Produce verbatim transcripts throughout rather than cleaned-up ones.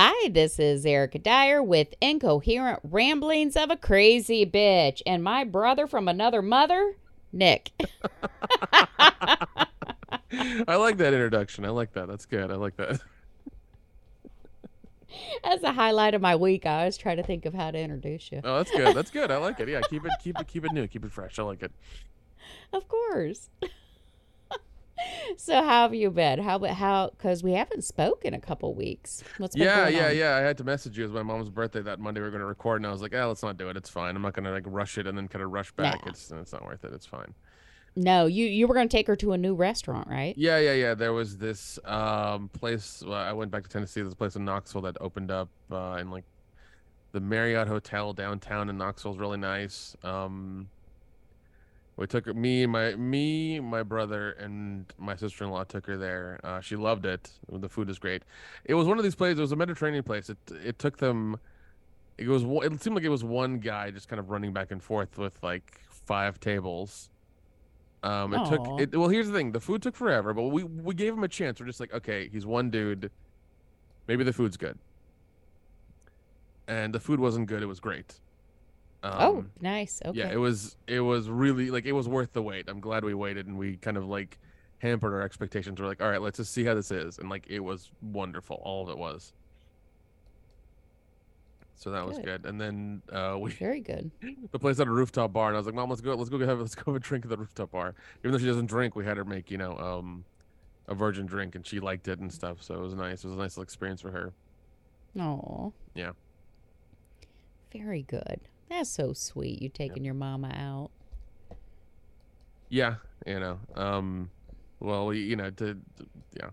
Hi, this is Erica Dyer with Incoherent Ramblings of a Crazy Bitch, and my brother from another mother, Nick. I like that introduction. I like that. That's good. I like that. That's the highlight of my week. I always try to think of how to introduce you. Oh, that's good. That's good. I like it. Yeah, keep it, keep it, keep it new. Keep it fresh. I like it. Of course. So how have you been? How how? Because we haven't spoken a couple weeks. What's been yeah, going yeah, on? yeah. I had to message you. It was my mom's birthday that Monday. We were going to record, and I was like, "Ah, eh, let's not do it. It's fine. I'm not going to like rush it and then kind of rush back. Nah. It's it's not worth it. It's fine." No, you, you were going to take her to a new restaurant, right? Yeah, yeah, yeah. There was this um, place. Uh, I went back to Tennessee. This place in Knoxville that opened up uh, in like the Marriott Hotel downtown in Knoxville is really nice. Um, we took her, me, my me, my brother, and my sister-in-law took her there. Uh, she loved it. The food is great. It was one of these places. It was a Mediterranean place. It it took them. It was. It seemed like it was one guy just kind of running back and forth with like five tables. Um, it Aww. took it. Well, here's the thing: the food took forever, but we we gave him a chance. We're just like, okay, he's one dude. Maybe the food's good. And the food wasn't good. It was great. Um, oh, nice. Okay. Yeah, it was. It was really like it was worth the wait. I'm glad we waited, and we kind of like hampered our expectations. We're like, all right, let's just see how this is, and like it was wonderful. All of it was. So that good. was good, and then uh, we very good. The place had a rooftop bar, and I was like, "Mom, let's go, let's go have, let's go have a drink at the rooftop bar." Even though she doesn't drink, we had her make, you know, um, a virgin drink, and she liked it and stuff. So it was nice. It was a nice little experience for her. Oh, yeah, very good. That's so sweet. You taking yeah. your mama out? Yeah, you know, um, well, you know, to, to yeah,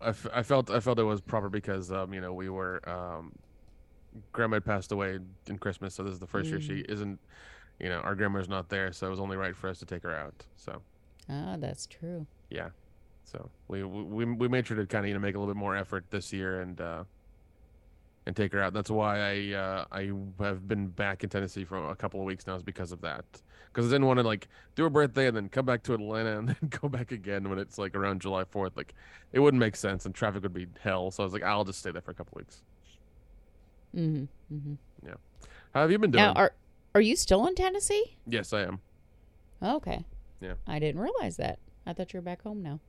I, f- I felt I felt it was proper because um, you know, we were um. Grandma had passed away in Christmas, so this is the first mm. year she isn't, you know, our grandma's not there, so it was only right for us to take her out. So ah, that's true. Yeah, so we we we made sure to kind of, you know, make a little bit more effort this year and uh and take her out. That's why I uh I have been back in Tennessee for a couple of weeks now, is because of that, because I didn't want to like do her birthday and then come back to Atlanta and then go back again when it's like around July fourth. Like it wouldn't make sense and traffic would be hell, so I was like, I'll just stay there for a couple of weeks. Mm-hmm. Mm-hmm. Yeah. How have you been doing? Now, are are you still in Tennessee? Yes, I am. Okay. Yeah. I didn't realize that. I thought you were back home now.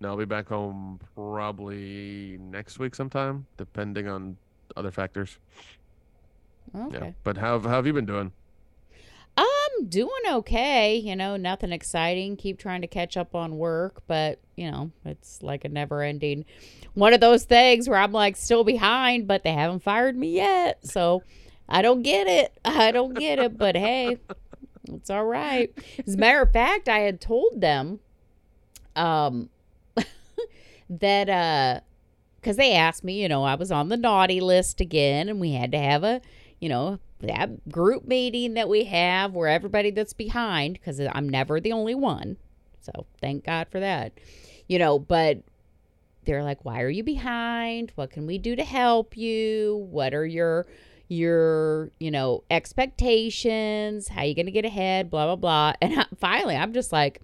No, I'll be back home probably next week sometime, depending on other factors. Okay. Yeah. But how, how have you been doing? I'm doing okay. You know, nothing exciting. Keep trying to catch up on work, but you know, it's like a never ending one of those things where I'm like still behind, but they haven't fired me yet. So I don't get it. I don't get it, but hey, it's all right. As a matter of fact, I had told them um, that, uh, cause they asked me, you know, I was on the naughty list again and we had to have a, you know, that group meeting that we have where everybody that's behind, because I'm never the only one, so thank God for that, you know. But they're like, why are you behind? What can we do to help you? What are your your you know, expectations? How are you going to get ahead? Blah blah blah. And I, finally I'm just like,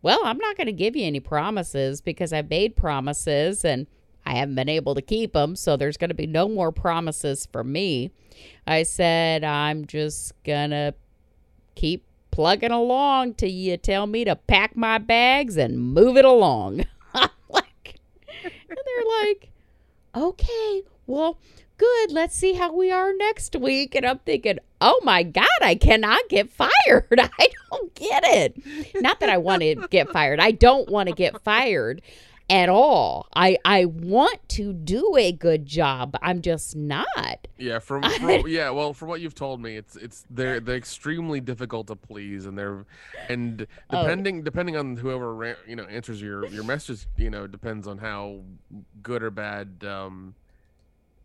well, I'm not going to give you any promises because I've made promises and I haven't been able to keep them, so there's going to be no more promises for me. I said, I'm just going to keep plugging along till you tell me to pack my bags and move it along. Like, and they're like, okay, well, good. Let's see how we are next week. And I'm thinking, oh, my God, I cannot get fired. I don't get it. Not that I want to get fired. I don't want to get fired. At all. I, I want to do a good job. I'm just not. Yeah, from, from yeah, well, from what you've told me, it's it's they're they're extremely difficult to please, and they're and depending oh. depending on whoever, you know, answers your your message, you know, depends on how good or bad um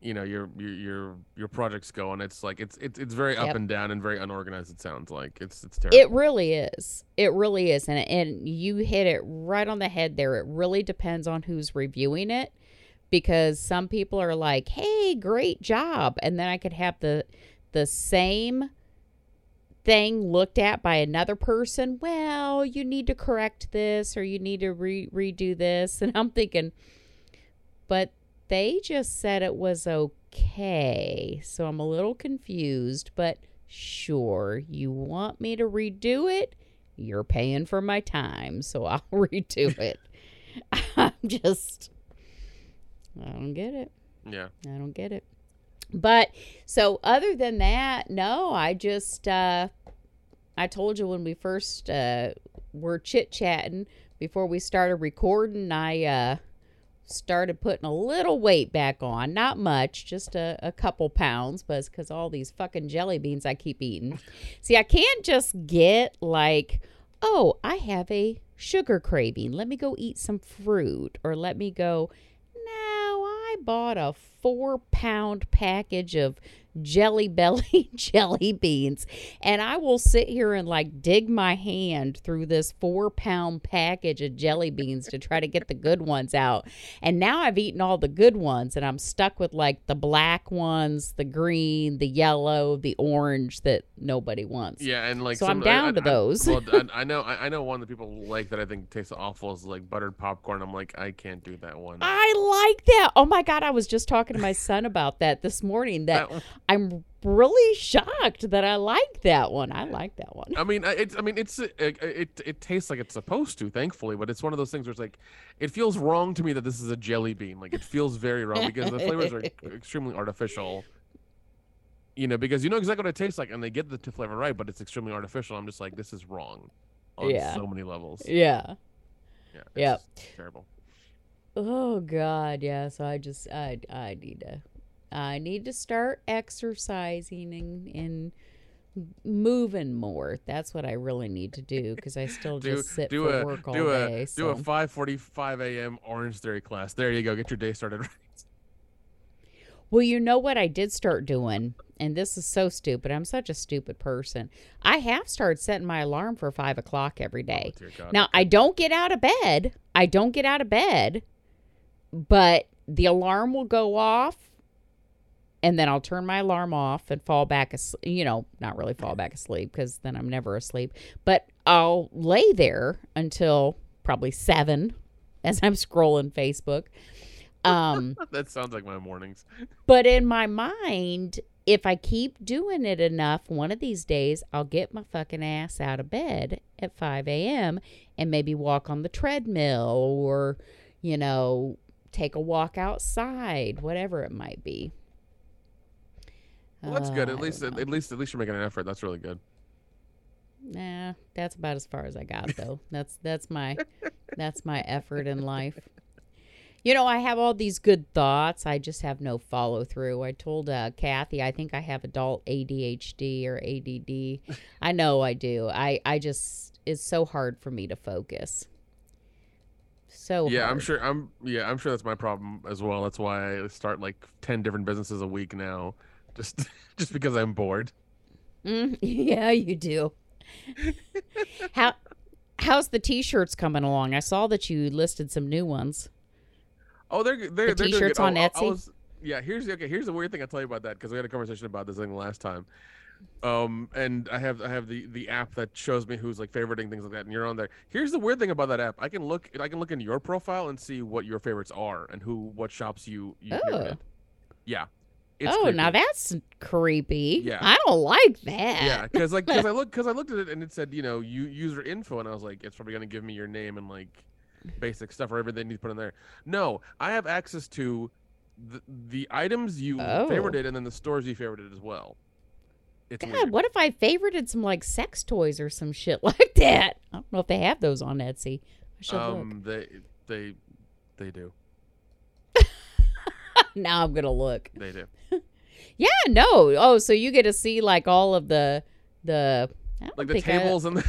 you know your your your, your projects go, and it's like it's it's it's very up yep. and down and very unorganized. It sounds like it's it's terrible. It really is. It really is, and and you hit it right on the head there. It really depends on who's reviewing it, because some people are like, "Hey, great job," and then I could have the the same thing looked at by another person. Well, you need to correct this, or you need to re- redo this, and I'm thinking, but. they just said it was okay. So I'm a little confused, but sure, you want me to redo it? You're paying for my time, so I'll redo it. I'm just, I don't get it. Yeah. I don't get it. But so other than that, no, I just, uh, I told you when we first uh, were chit-chatting before we started recording, I uh, started putting a little weight back on. Not much, just a, a couple pounds, but it's because all these fucking jelly beans I keep eating. See, I can't just get like, oh, I have a sugar craving. Let me go eat some fruit, or let me go. I bought a four pound package of Jelly Belly jelly beans, and I will sit here and like dig my hand through this four pound package of jelly beans to try to get the good ones out. And now I've eaten all the good ones, and I'm stuck with like the black ones, the green, the yellow, the orange that nobody wants. Yeah, and like so some, I'm down I, to I, those. I, well, I, I know, I, I know one that people like that I think tastes awful is like buttered popcorn. I'm like, I can't do that one. I like that. Oh my god, I was just talking to my son about that this morning. That. I'm really shocked that I like that one. I like that one. I mean, it's. I mean, it's. It, it. It tastes like it's supposed to, thankfully. But it's one of those things where it's like, it feels wrong to me that this is a jelly bean. Like it feels very wrong because the flavors are extremely artificial. You know, because you know exactly what it tastes like, and they get the flavor right, but it's extremely artificial. I'm just like, this is wrong on yeah. so many levels. Yeah. Yeah. It's yep. terrible. Oh God, yeah. So I just, I, I need to. I need to start exercising and, and moving more. That's what I really need to do because I still do, just sit do for a, work all do a, day. So. Do a five forty-five a.m. Orange Theory class. There you go. Get your day started right. Well, you know what I did start doing? And this is so stupid. I'm such a stupid person. I have started setting my alarm for five o'clock every day. Oh, dear God. Now, I don't get out of bed. I don't get out of bed. But the alarm will go off. And then I'll turn my alarm off and fall back, as, you know, not really fall back asleep because then I'm never asleep. But I'll lay there until probably seven as I'm scrolling Facebook. Um, that sounds like my mornings. But in my mind, if I keep doing it enough, one of these days I'll get my fucking ass out of bed at five a.m. and maybe walk on the treadmill or, you know, take a walk outside, whatever it might be. Well, that's good. At uh, least, at, at least, at least you're making an effort. That's really good. Nah, that's about as far as I got though. that's that's my, that's my effort in life. You know, I have all these good thoughts. I just have no follow through. I told uh, Kathy, I think I have adult A D H D or A D D. I know I do. I, I just, it's so hard for me to focus. So yeah, hard. I'm sure. I'm yeah, I'm sure that's my problem as well. That's why I start like ten different businesses a week now. Just just because I'm bored. Mm, yeah, you do. How how's the t-shirts coming along? I saw that you listed some new ones. Oh, they're they're the t-shirts they're on oh, Etsy. I was, yeah, here's okay. Here's the weird thing I'll tell you about that because we had a conversation about this thing last time. Um, and I have I have the, the app that shows me who's like favoriting things like that, and you're on there. Here's the weird thing about that app. I can look I can look into your profile and see what your favorites are and who what shops you you oh. Yeah. It's oh, creepy. Now that's creepy. Yeah. I don't like that. Yeah, because like, cause I looked cause I looked at it and it said, you know, you user info, and I was like, it's probably gonna give me your name and like basic stuff or everything you put in there. No, I have access to the, the items you oh. favorited and then the stores you favorited as well. It's God, weird. What if I favorited some like sex toys or some shit like that? I don't know if they have those on Etsy. I should um, look. They they they do. Now I'm gonna look. They do. Yeah, no. Oh, so you get to see like all of the the I don't like the tables I... and the,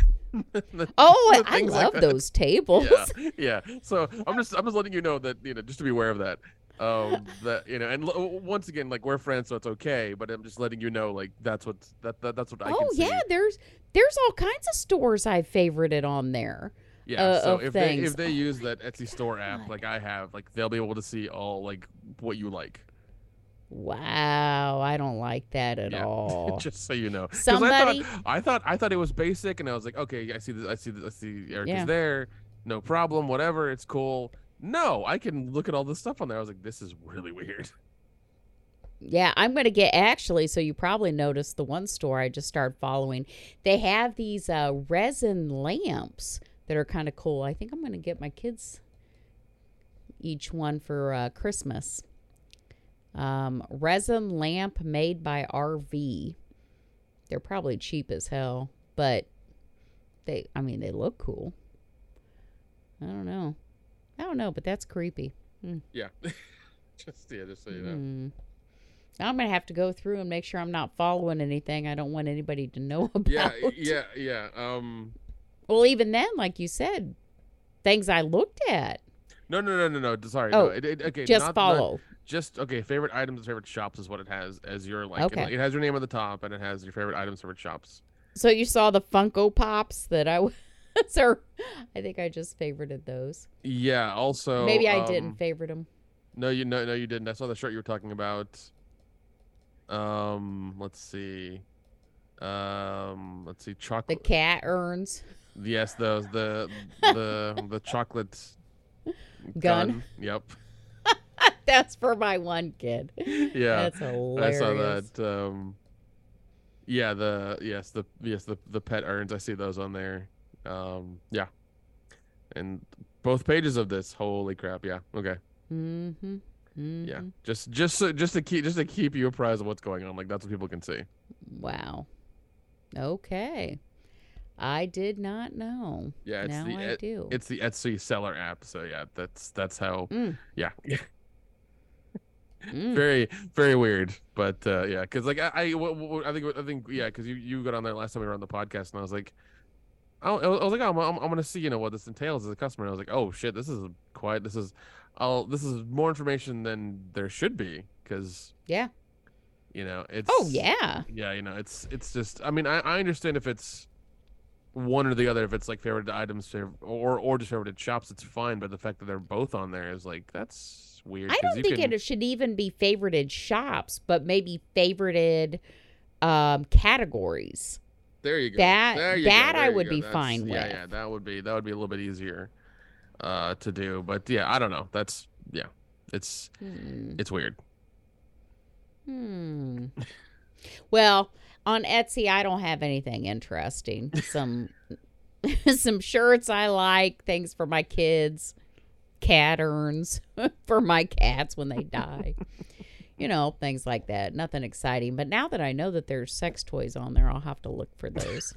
the oh, the I love like those tables. Yeah, yeah. So I'm just I'm just letting you know that you know just to be aware of that. Um, that you know, and l- once again, like we're friends, so it's okay. But I'm just letting you know, like that's what that, that that's what I. Oh can yeah, see. there's there's all kinds of stores I've favorited on there. Yeah, uh, so if things. they if they oh use that Etsy God. store app like I have, like they'll be able to see all like what you like. Wow, I don't like that at yeah. all. Just so you know, somebody I thought, I thought I thought it was basic, and I was like, okay, I see this, I see this, I see Erica's yeah. there, no problem, whatever, it's cool. no, I can look at all this stuff on there. I was like, this is really weird. Yeah, I'm going to get, actually, so you probably noticed the one store I just started following. They have these uh, resin lamps that are kind of cool. I think I'm going to get my kids each one for uh, Christmas. Um, resin lamp made by R V. They're probably cheap as hell, but they, I mean, they look cool. I don't know. I don't know, but that's creepy. Hmm. Yeah. just, yeah, just so you know. Hmm. I'm going to have to go through and make sure I'm not following anything I don't want anybody to know about. Yeah, yeah, yeah. Um, well, even then, like you said, things I looked at. No, no, no, no, no. Sorry. Oh, no. It, it, okay, just not, follow. Not, just, okay, favorite items, favorite shops is what it has as your, like, okay. it, it has your name on the top, and it has your favorite items, favorite shops. So you saw the Funko Pops that I was, or I think I just favorited those. Yeah, also. Maybe I um, didn't favorite them. No, you, no, no, you didn't. I saw the shirt you were talking about. Um, let's see. Um, let's see. Chocolate. The cat urns. Yes, those the the the chocolate gun. gun. Yep. That's for my one kid. Yeah, that's hilarious. I saw that. Um, yeah, the yes, the yes, the the pet urns. I see those on there. Um, yeah, and both pages of this. Holy crap! Yeah. Okay. Mm-hmm. Mm-hmm. Yeah, just just so, just to keep just to keep you apprised of what's going on. Like, that's what people can see. Wow. Okay. I did not know. Yeah, it's now the, I it, do. It's the Etsy seller app. So yeah, that's that's how. Mm. Yeah. mm. Very very weird, but uh, yeah, because like I I, w- w- I think I think yeah, because you, you got on there last time we were on the podcast, and I was like, I, I was like, oh, I'm I'm, I'm going to see, you know, what this entails as a customer. And I was like, oh shit, this is quite this is. I'll, this is more information than there should be, because yeah, you know it's oh yeah yeah you know it's it's just I mean I, I understand if it's one or the other, if it's like favorite items favorite, or or just favorite shops, it's fine, but the fact that they're both on there is like, that's weird. I don't you think can... it should even be favorited shops, but maybe favorited um, categories. There you go. That there you that go. I would go. be that's, fine yeah, with. Yeah, that would be that would be a little bit easier. Uh, to do, but yeah, I don't know. That's yeah, it's hmm. it's weird. Hmm. Well, on Etsy, I don't have anything interesting. Some some shirts I like, things for my kids, cat urns for my cats when they die, you know, things like that. Nothing exciting. But now that I know that there's sex toys on there, I'll have to look for those.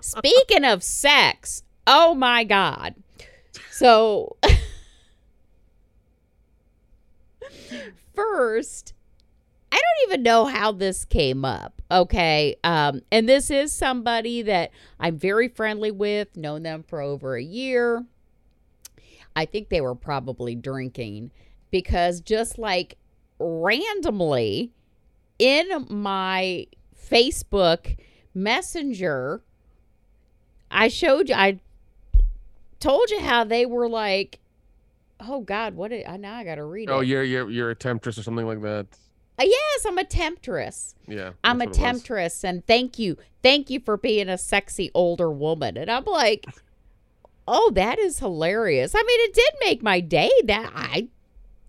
Speaking of sex. Oh my God. So first, I don't even know how this came up. Okay. Um, and this is somebody that I'm very friendly with, known them for over a year. I think they were probably drinking, because just like randomly in my Facebook Messenger, I showed you, I told you how they were like, oh God, what did I, now I gotta read it. Oh, you're you're you're a temptress or something like that. Uh, yes, I'm a temptress. Yeah. I'm a temptress, and thank you. Thank you for being a sexy older woman. And I'm like, oh, that is hilarious. I mean, it did make my day. That I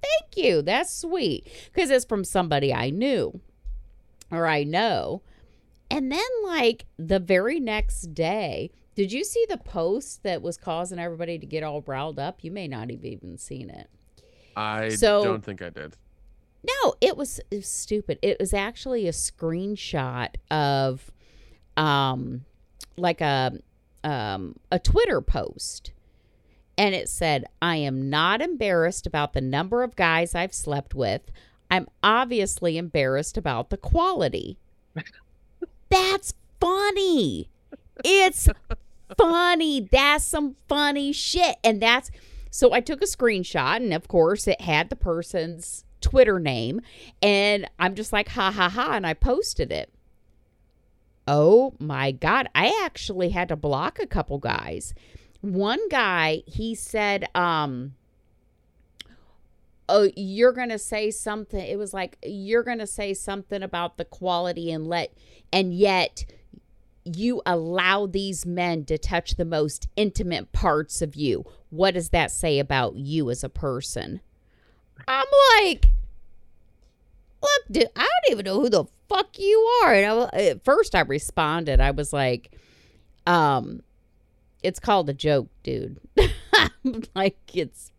thank you. That's sweet. Because it's from somebody I knew or I know. And then like the very next day. Did you see the post that was causing everybody to get all riled up? You may not have even seen it. I so, don't think I did. No, it was, it was stupid. It was actually a screenshot of um, like a, um, a Twitter post. And it said, I am not embarrassed about the number of guys I've slept with. I'm obviously embarrassed about the quality. That's funny. It's funny. That's some funny shit. And that's, so I took a screenshot, and of course it had the person's Twitter name, and I'm just like, ha ha ha. And I posted it. Oh my God. I actually had to block a couple guys. One guy, he said, um, oh, you're going to say something. It was like, you're going to say something about the quality and let, and yet you allow these men to touch the most intimate parts of you. What does that say about you as a person? I'm like, look, dude, I don't even know who the fuck you are. And I, at first I responded. I was like, um, it's called a joke, dude. I'm like, it's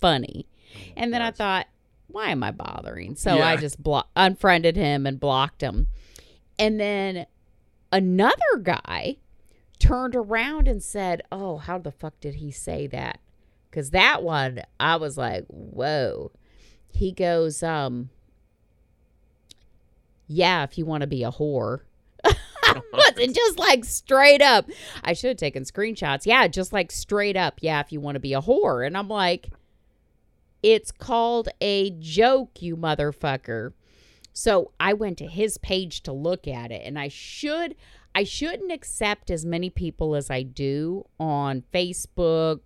funny. And then I thought, why am I bothering? So yeah. I just blo- unfriended him and blocked him. And then another guy turned around and said, oh, how the fuck did he say that? Because that one, I was like, whoa. He goes, um, yeah, if you want to be a whore. And just like straight up. I should have taken screenshots. Yeah, just like straight up. Yeah, if you want to be a whore. And I'm like, it's called a joke, you motherfucker. So I went to his page to look at it. And I should, I shouldn't accept as many people as I do on Facebook.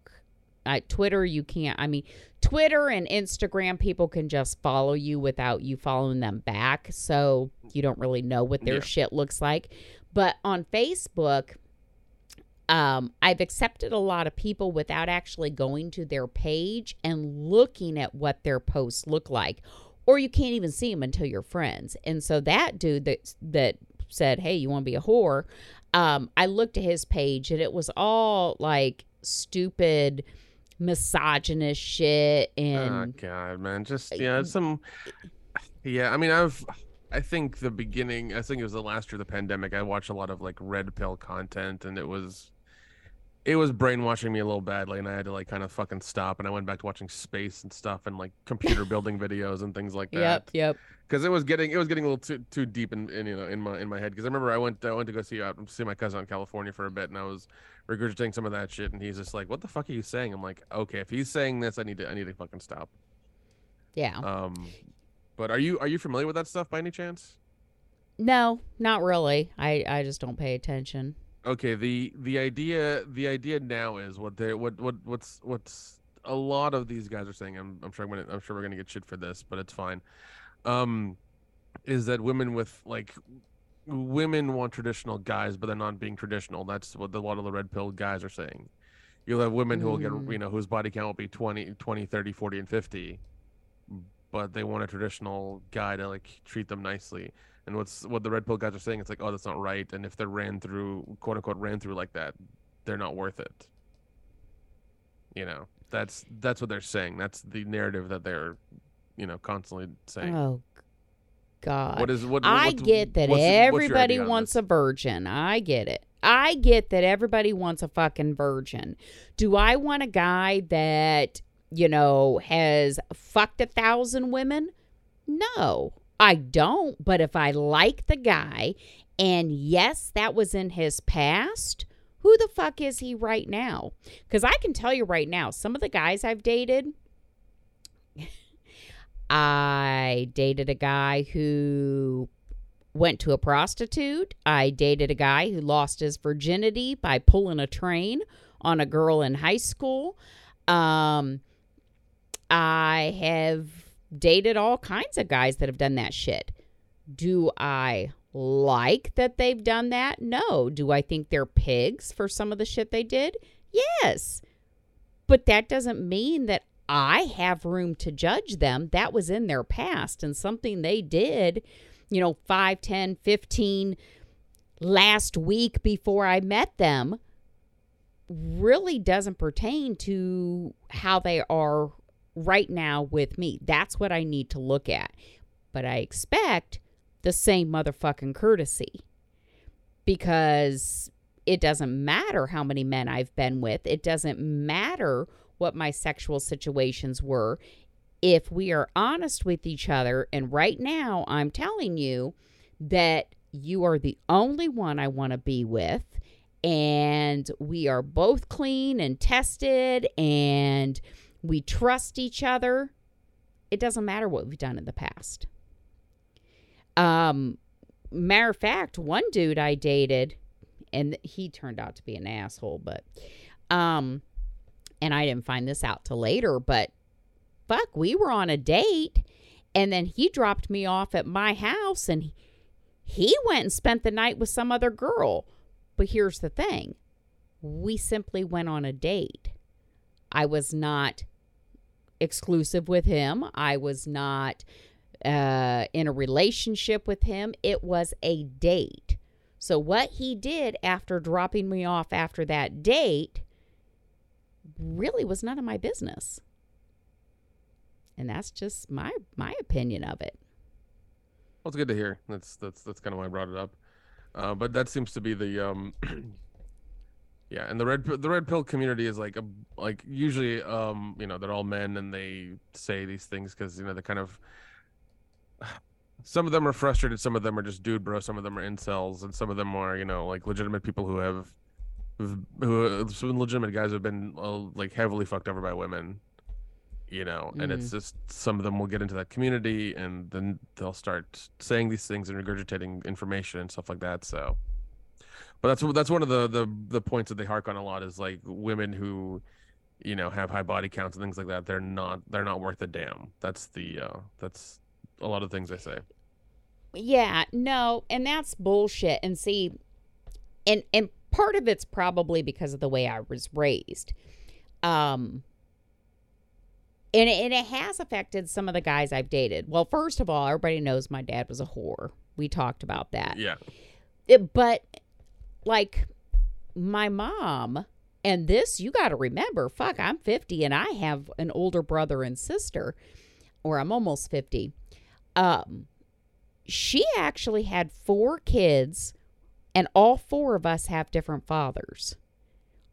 Uh, Twitter, you can't. I mean, Twitter and Instagram, people can just follow you without you following them back. So you don't really know what their yeah. shit looks like. But on Facebook, um, I've accepted a lot of people without actually going to their page and looking at what their posts look like. Or you can't even see them until you're friends. And so that dude that that said, hey, you want to be a whore, um, I looked at his page and it was all like stupid misogynist shit. And oh god, man, just yeah some yeah I mean, I've I think the beginning I think it was the last year of the pandemic, I watched a lot of like red pill content, and it was it was brainwashing me a little badly, and I had to like kind of fucking stop, and I went back to watching space and stuff and like computer building videos and things like that. Yep, yep. Because it was getting it was getting a little too too deep in, in you know in my in my head. Because I remember I went I went to go see out see my cousin in California for a bit, and I was regurgitating some of that shit, and he's just like, "What the fuck are you saying?" I'm like, "Okay, if he's saying this, I need to I need to fucking stop." Yeah. Um, but are you are you familiar with that stuff by any chance? No, not really. I I just don't pay attention. Okay, the the idea the idea now is what they what what what's what's a lot of these guys are saying. I'm I'm sure I'm, gonna, I'm sure we're gonna get shit for this, but it's fine. Um, is that women with like women want traditional guys, but they're not being traditional. That's what the, a lot of the red pill guys are saying. You'll have women who will get, you know, whose body count will be twenty, thirty, forty, and fifty, but they want a traditional guy to like treat them nicely. And what's what the red pill guys are saying, it's like, oh, that's not right. And if they're ran through, quote unquote, ran through like that, they're not worth it. You know, that's that's what they're saying. That's the narrative that they're, you know, constantly saying. Oh god, what is what I get that everybody wants a virgin. I get it. I get that everybody wants a fucking virgin. Do I want a guy that, you know, has fucked a thousand women? No, I don't. But if I like the guy, and yes, that was in his past, who the fuck is he right now? Because I can tell you right now, some of the guys I've dated, I dated a guy who went to a prostitute. I dated a guy who lost his virginity by pulling a train on a girl in high school. Um, I have dated all kinds of guys that have done that shit. Do I like that they've done that? No. Do I think they're pigs for some of the shit they did? Yes. But that doesn't mean that I have room to judge them. That was in their past and something they did, you know, five, ten, fifteen last week before I met them really doesn't pertain to how they are right now with me. That's what I need to look at. But I expect the same motherfucking courtesy, because it doesn't matter how many men I've been with. It doesn't matter what my sexual situations were. If we are honest with each other, and right now I'm telling you that you are the only one I want to be with, and we are both clean and tested, and we trust each other, it doesn't matter what we've done in the past. Um, matter of fact, one dude I dated, and he turned out to be an asshole, but um, and I didn't find this out till later, but fuck, we were on a date, and then he dropped me off at my house, and he went and spent the night with some other girl. But here's the thing. We simply went on a date. I was not exclusive with him. I was not uh, in a relationship with him. It was a date. So what he did after dropping me off after that date really was none of my business. And that's just my my opinion of it. Well, it's good to hear. That's that's that's kind of why I brought it up. Uh, but that seems to be the um, yeah. And the red the red pill community is like a like usually um you know, they're all men and they say these things because, you know, they're kind of some of them are frustrated, some of them are just dude bro, some of them are incels, and some of them are, you know, like legitimate people who have who some legitimate guys have been uh, like heavily fucked over by women. You know, and mm. it's just some of them will get into that community and then they'll start saying these things and regurgitating information and stuff like that. So, but that's that's one of the, the, the points that they hark on a lot is like women who, you know, have high body counts and things like that. They're not they're not worth a damn. That's the uh, that's a lot of things they say. Yeah, no, and that's bullshit. And see, and and part of it's probably because of the way I was raised. Um. And it, and it has affected some of the guys I've dated. Well, first of all, everybody knows my dad was a whore. We talked about that. Yeah. It, but, like, my mom, and this, you got to remember, fuck, I'm fifty, and I have an older brother and sister, or I'm almost fifty. Um, she actually had four kids, and all four of us have different fathers.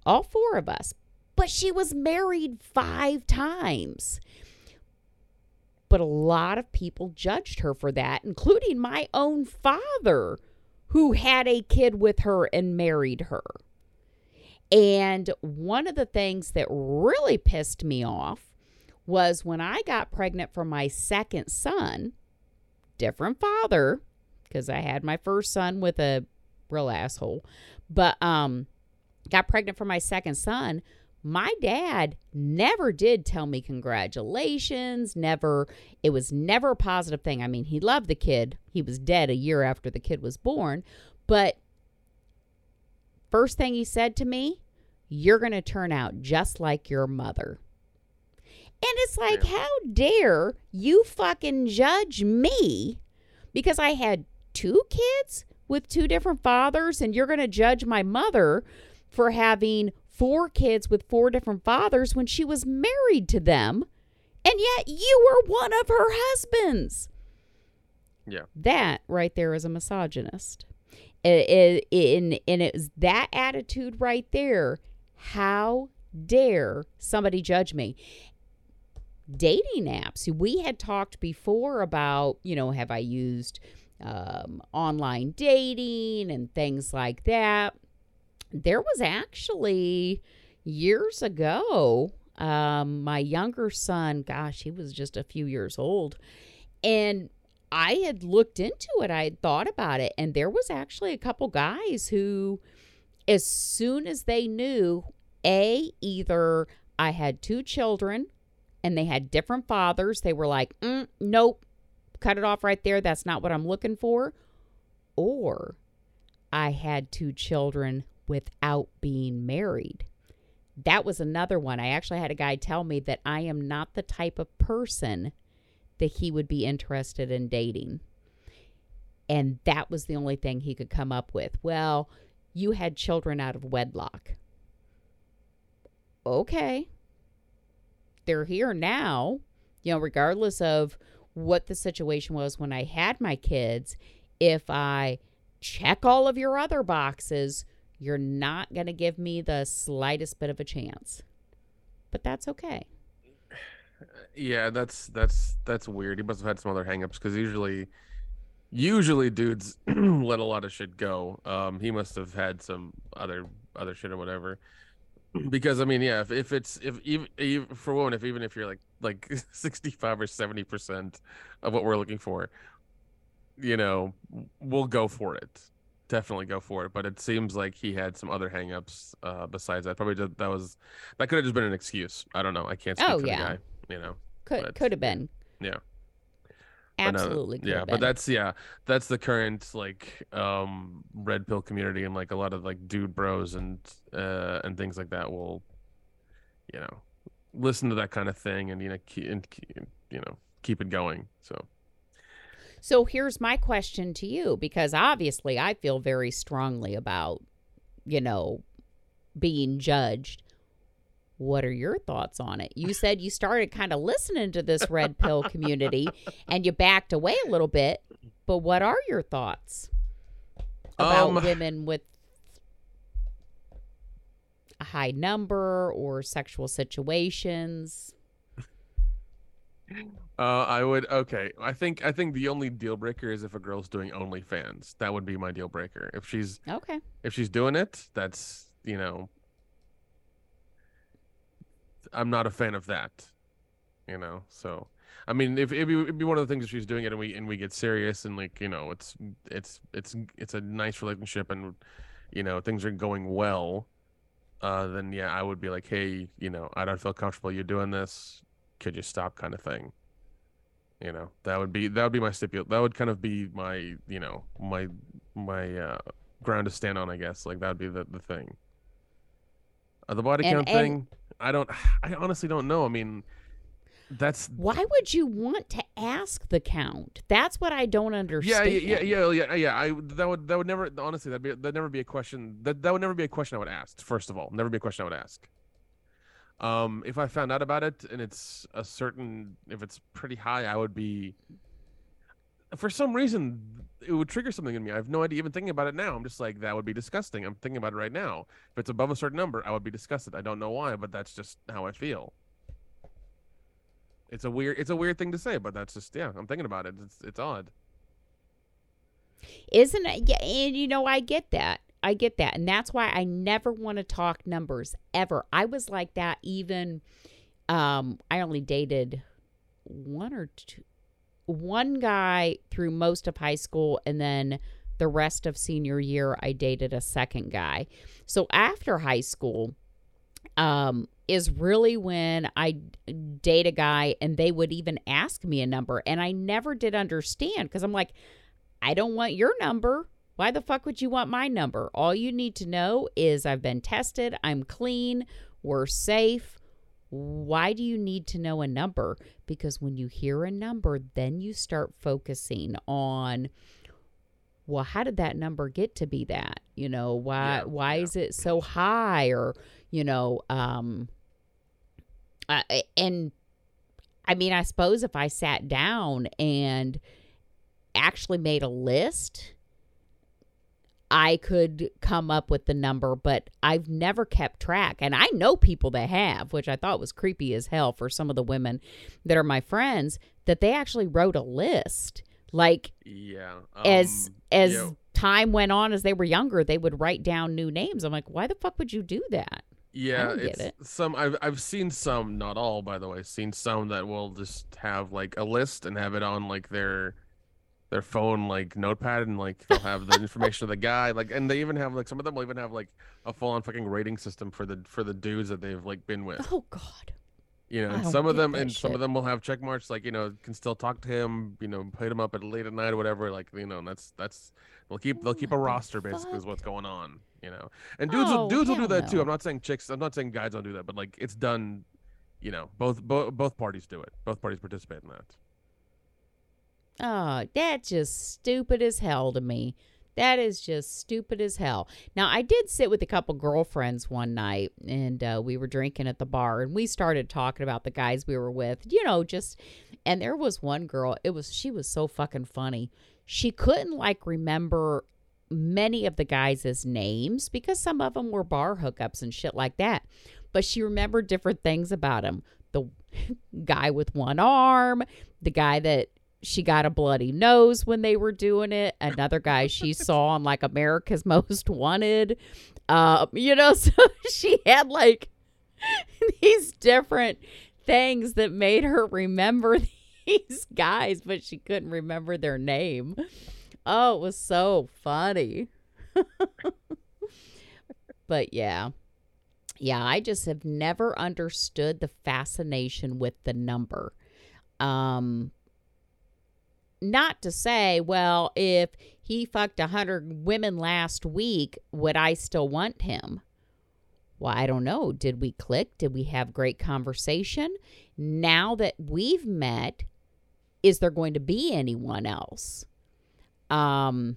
All four of us. But she was married five times. But a lot of people judged her for that, including my own father, who had a kid with her and married her. And one of the things that really pissed me off was when I got pregnant for my second son, different father, because I had my first son with a real asshole, but um, got pregnant for my second son. My dad never did tell me congratulations, never, it was never a positive thing. I mean, he loved the kid. He was dead a year after the kid was born. But first thing he said to me, you're going to turn out just like your mother. And it's like, how dare you fucking judge me because I had two kids with two different fathers and you're going to judge my mother for having four kids with four different fathers when she was married to them, and yet you were one of her husbands. Yeah. That right there is a misogynist. It, it, and, and it was that attitude right there. How dare somebody judge me? Dating apps. We had talked before about, you know, have I used um, online dating and things like that. There was actually years ago, um, my younger son, gosh, he was just a few years old, and I had looked into it. I had thought about it, and there was actually a couple guys who, as soon as they knew, A, either I had two children and they had different fathers, they were like, mm, nope, cut it off right there. That's not what I'm looking for. Or I had two children without being married. That was another one. I actually had a guy tell me that I am not the type of person that he would be interested in dating. And that was the only thing he could come up with. Well, you had children out of wedlock. Okay. They're here now. You know, regardless of what the situation was when I had my kids, if I check all of your other boxes, you're not going to give me the slightest bit of a chance. But that's okay. Yeah, that's that's that's weird. He must have had some other hangups because usually usually dudes let a lot of shit go. Um, he must have had some other other shit or whatever. Because I mean, yeah, if, if it's if even, even for women, if even if you're like like sixty-five or seventy percent of what we're looking for, you know, we'll go for it. Definitely go for it, but it seems like he had some other hangups uh, besides that. Probably just, that was that could have just been an excuse. I don't know. I can't speak oh, for yeah. the guy. You know, could could have been. Yeah. Absolutely. But, uh, yeah, been. but that's yeah, that's the current like um red pill community, and like a lot of like dude bros and uh and things like that will, you know, listen to that kind of thing and you know keep, and keep, you know keep it going. So. So here's my question to you, because obviously I feel very strongly about, you know, being judged. What are your thoughts on it? You said you started kind of listening to this red pill community and you backed away a little bit, but what are your thoughts about um, women with a high number or sexual situations? Uh, I would okay. I think I think the only deal breaker is if a girl's doing OnlyFans. That would be my deal breaker. If she's okay, if she's doing it, that's you know, I'm not a fan of that. You know, so I mean, if it'd be, it'd be one of the things if she's doing it and we and we get serious and like you know, it's it's it's it's a nice relationship and you know things are going well, uh, then yeah, I would be like, hey, you know, I don't feel comfortable you doing this. Could you stop? Kind of thing. You know, that would be that would be my stipulate. That would kind of be my, you know, my my uh, ground to stand on, I guess. Like that would be the, the thing. Uh, the body count and, and thing. I don't. I honestly don't know. I mean, that's. Why would you want to ask the count? That's what I don't understand. Yeah, yeah, yeah, yeah, yeah. I that would that would never. Honestly, that'd be that'd never be a question. That that would never be a question I would ask. First of all, never be a question I would ask. Um, if I found out about it and it's a certain, if it's pretty high, I would be, for some reason, it would trigger something in me. I have no idea, even thinking about it now. I'm just like, that would be disgusting. I'm thinking about it right now. If it's above a certain number, I would be disgusted. I don't know why, but that's just how I feel. It's a weird, it's a weird thing to say, but that's just, yeah, I'm thinking about it. It's, it's odd. Isn't it? Yeah. And you know, I get that. I get that. And that's why I never want to talk numbers ever. I was like that even, um, I only dated one or two, one guy through most of high school. And then the rest of senior year, I dated a second guy. So after high school, um, is really when I date a guy and they would even ask me a number. And I never did understand because I'm like, I don't want your number. Why the fuck would you want my number? All you need to know is I've been tested. I'm clean. We're safe. Why do you need to know a number? Because when you hear a number, then you start focusing on, well, how did that number get to be that? You know, why yeah, why yeah. is it so high? Or, you know, um, uh, and I mean, I suppose if I sat down and actually made a list, I could come up with the number, but I've never kept track. And I know people that have, which I thought was creepy as hell for some of the women that are my friends, that they actually wrote a list. Like, yeah, um, as as yo. time went on, as they were younger, they would write down new names. I'm like, why the fuck would you do that? Yeah, I don't it's get it. some I've I've seen some, not all, by the way, seen some that will just have like a list and have it on like their. their phone like notepad, and like they'll have the information of the guy, like, and they even have like some of them will even have like a full-on fucking rating system for the for the dudes that they've like been with. Oh god. You know, and some of them and shit. some of them will have check marks like, you know, can still talk to him, you know, hit him up at late at night or whatever, like, you know, and that's that's they'll keep oh, they'll keep a roster basically fuck? is what's going on, you know. And dudes oh, will dudes will do that no. too. I'm not saying chicks, I'm not saying guys don't do that, but like it's done, you know, both bo- both parties do it. Both parties participate in that. Oh, that's just stupid as hell to me. That is just stupid as hell. Now, I did sit with a couple girlfriends one night, and uh, we were drinking at the bar, and we started talking about the guys we were with, you know, just, and there was one girl, it was, she was so fucking funny. She couldn't like remember many of the guys' names because some of them were bar hookups and shit like that, but she remembered different things about them. The guy with one arm, the guy that, she got a bloody nose when they were doing it. Another guy she saw on like America's Most Wanted. Um, you know, so she had like these different things that made her remember these guys, but she couldn't remember their name. Oh, it was so funny. But yeah. Yeah, I just have never understood the fascination with the number. Um not to say, well, if he fucked one hundred women last week, would I still want him? Well, I don't know. Did we click? Did we have great conversation? Now that we've met, is there going to be anyone else? Um,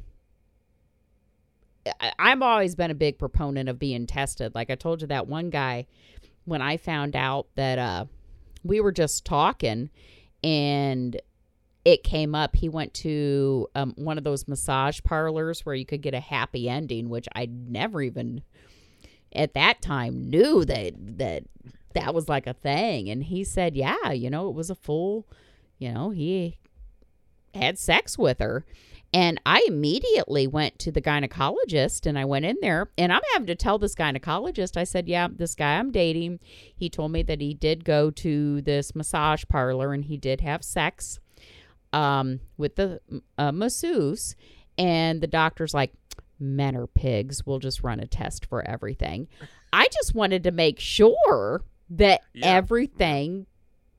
I, I've always been a big proponent of being tested. Like I told you, that one guy, when I found out that uh, we were just talking and it came up, he went to um, one of those massage parlors where you could get a happy ending, which I never even at that time knew that that that was like a thing. And he said, yeah, you know, it was a full, you know, he had sex with her. And I immediately went to the gynecologist and I went in there and I'm having to tell this gynecologist, I said, yeah, this guy I'm dating, he told me that he did go to this massage parlor and he did have sex Um, with the uh, masseuse, and the doctor's like, men are pigs. We'll just run a test for everything. I just wanted to make sure that yeah. everything,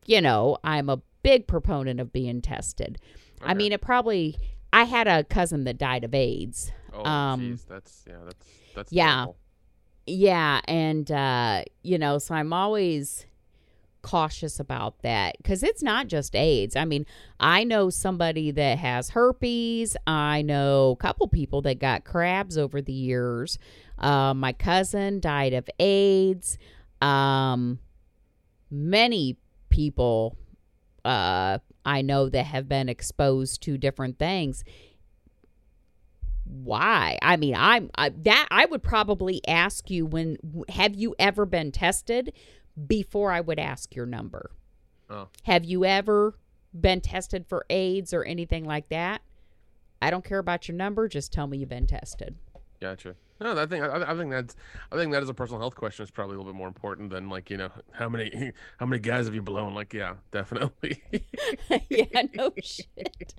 you know, I'm a big proponent of being tested. Okay. I mean, it probably, I had a cousin that died of AIDS. Oh, um, geez, that's, yeah, that's, that's, yeah, terrible. yeah. And, uh, you know, so I'm always cautious about that because it's not just AIDS. I mean, I know somebody that has herpes. I know a couple people that got crabs over the years. Uh, my cousin died of AIDS. Um, many people uh, I know that have been exposed to different things. Why? I mean, I'm I, that I would probably ask you, when have you ever been tested? Before I would ask your number. Oh. Have you ever been tested for AIDS or anything like that? I don't care about your number. Just tell me you've been tested. Gotcha. No, that thing, I, I think that's, I think that is a personal health question. It's probably a little bit more important than, like, you know, how many, how many guys have you blown? Like, yeah, definitely. yeah, no shit.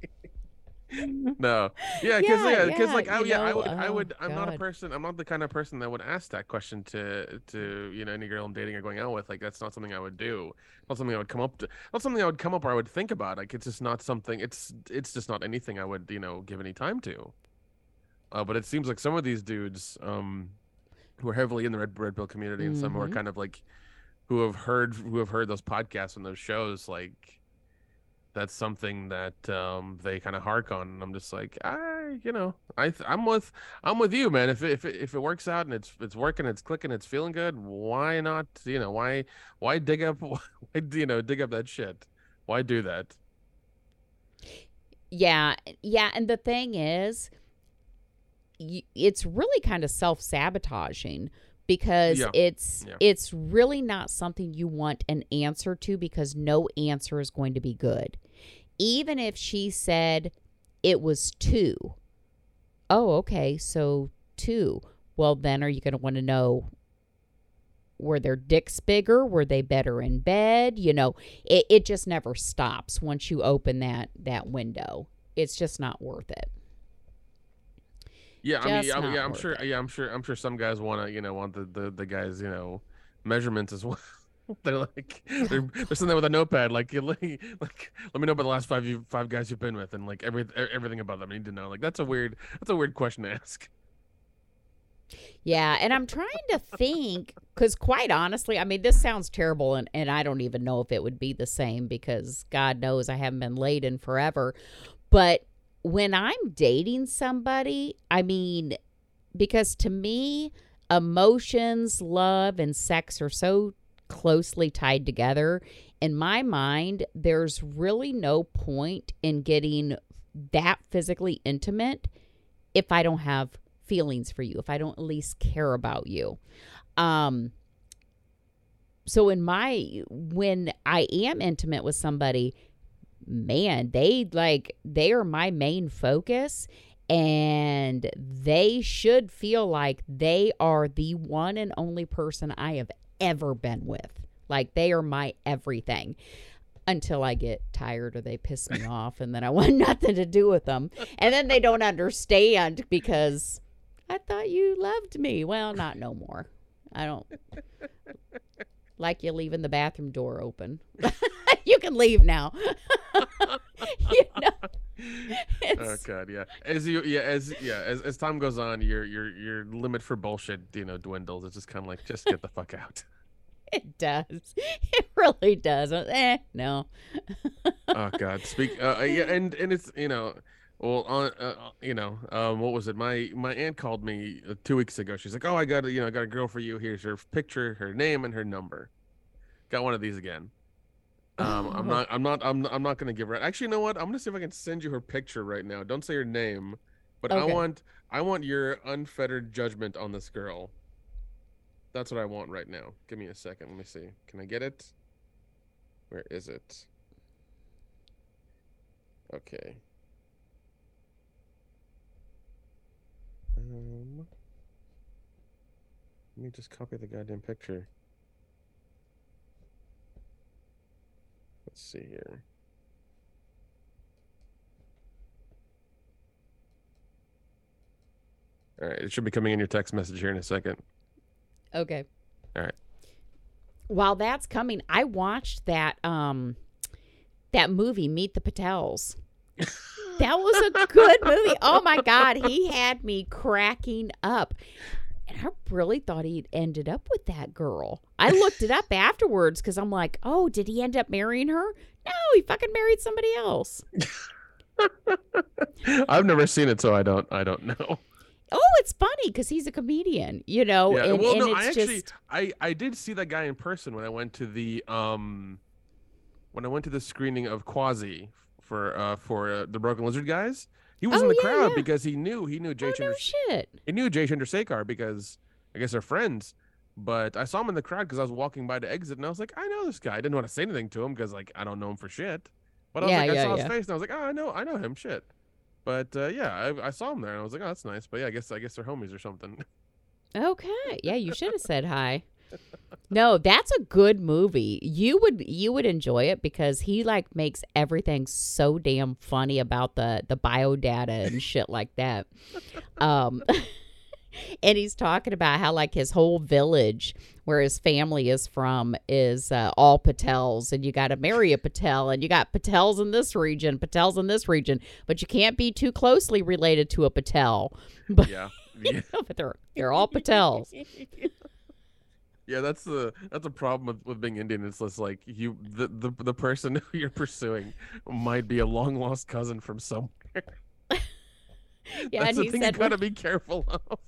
no yeah because yeah, yeah, yeah, like oh yeah know, I would oh, I would I'm God. not a person I'm not the kind of person that would ask that question to to you know any girl I'm dating or going out with. Like, that's not something I would do, not something I would come up to, not something I would come up or I would think about. Like, it's just not something, it's it's just not anything I would, you know, give any time to. Uh, but it seems like some of these dudes um who are heavily in the red red pill community, and mm-hmm. some are kind of like who have heard who have heard those podcasts and those shows, like that's something that um, they kind of hark on, and I'm just like, I, you know, I, th- I'm with, I'm with you, man. If if if it works out and it's it's working, it's clicking, it's feeling good, why not? You know, why why dig up, why, you know, dig up that shit? Why do that? Yeah, yeah, and the thing is, it's really kind of self-sabotaging. Because yeah. it's yeah. it's really not something you want an answer to, because no answer is going to be good. Even if she said it was two. Oh, okay, so two. Well, then are you going to want to know, were their dicks bigger? Were they better in bed? You know, it, it just never stops once you open that, that window. It's just not worth it. Yeah, I mean, I mean, yeah, I'm sure. It. Yeah, I'm sure. I'm sure some guys want to, you know, want the, the, the guys, you know, measurements as well. They're like, they're, they're sitting there with a notepad, like, like, like, let me know about the last five you five guys you've been with, and like every everything about them. I need to know. Like, that's a weird, that's a weird question to ask. Yeah, and I'm trying to think, because quite honestly, I mean, this sounds terrible, and, and I don't even know if it would be the same, because God knows I haven't been laid in forever, but. When I'm dating somebody, I mean, because to me, emotions, love, and sex are so closely tied together. In my mind, there's really no point in getting that physically intimate if I don't have feelings for you, if I don't at least care about you. Um, so in my, when I am intimate with somebody, man, they like they are my main focus, and they should feel like they are the one and only person I have ever been with. Like, they are my everything, until I get tired or they piss me off, and then I want nothing to do with them. And then they don't understand, because I thought you loved me. Well, not no more. I don't like you leaving the bathroom door open. You can leave now. You know, It's... Oh god, yeah. As you, yeah, as yeah, as, as time goes on, your your your limit for bullshit, you know, dwindles. It's just kind of like, just get the fuck out. It does. It really does. Eh, no. Oh god. Speak. Uh, yeah, and and it's, you know, well, on uh, you know, um, what was it? My my aunt called me two weeks ago. She's like, oh, I got a, you know, I got a girl for you. Here's her picture, her name, and her number. Got one of these again. Um, I'm not, I'm not, I'm, I'm not going to give her. Actually, you know what? I'm going to see if I can send you her picture right now. Don't say her name, but okay. I want, I want your unfettered judgment on this girl. That's what I want right now. Give me a second. Let me see. Can I get it? Where is it? Okay. Um, let me just copy the goddamn picture. Let's see here. All right, it should be coming in your text message here in a second. Okay. All right. While that's coming, I watched that um that movie Meet the Patels. That was a good movie. Oh my god, he had me cracking up. And I really thought he'd ended up with that girl. I looked it up afterwards because I'm like, oh, did he end up marrying her? No, he fucking married somebody else. I've never seen it, so I don't I don't know. Oh, it's funny because he's a comedian, you know. Yeah, and, well, and no, it's I just... actually I, I did see that guy in person when I went to the um when I went to the screening of Quasi for uh for uh, the Broken Lizard guys. He was oh, in the yeah, crowd yeah. because he knew he knew Jay oh, Chandra. No shit. He knew Jay Chandra Sekar because I guess they're friends. But I saw him in the crowd because I was walking by to exit and I was like, I know this guy. I didn't want to say anything to him because like I don't know him for shit. But I was yeah, like, yeah, I saw yeah. his face and I was like, oh, I know, I know him, shit. But uh, yeah, I, I saw him there and I was like, oh, that's nice. But yeah, I guess I guess they're homies or something. Okay, yeah, you should have said hi. No, that's a good movie. You would you would enjoy it because he like makes everything so damn funny about the the biodata and shit like that. Um, and he's talking about how like his whole village where his family is from is uh, all Patels, and you got to marry a Patel, and you got Patels in this region, Patels in this region, but you can't be too closely related to a Patel. But, yeah, yeah. You know, but they're they're all Patels. Yeah, that's the that's a problem with, with being Indian. It's just like you, the, the the person who you're pursuing might be a long lost cousin from somewhere. Yeah, that's and the he thing said you gotta when, be careful of.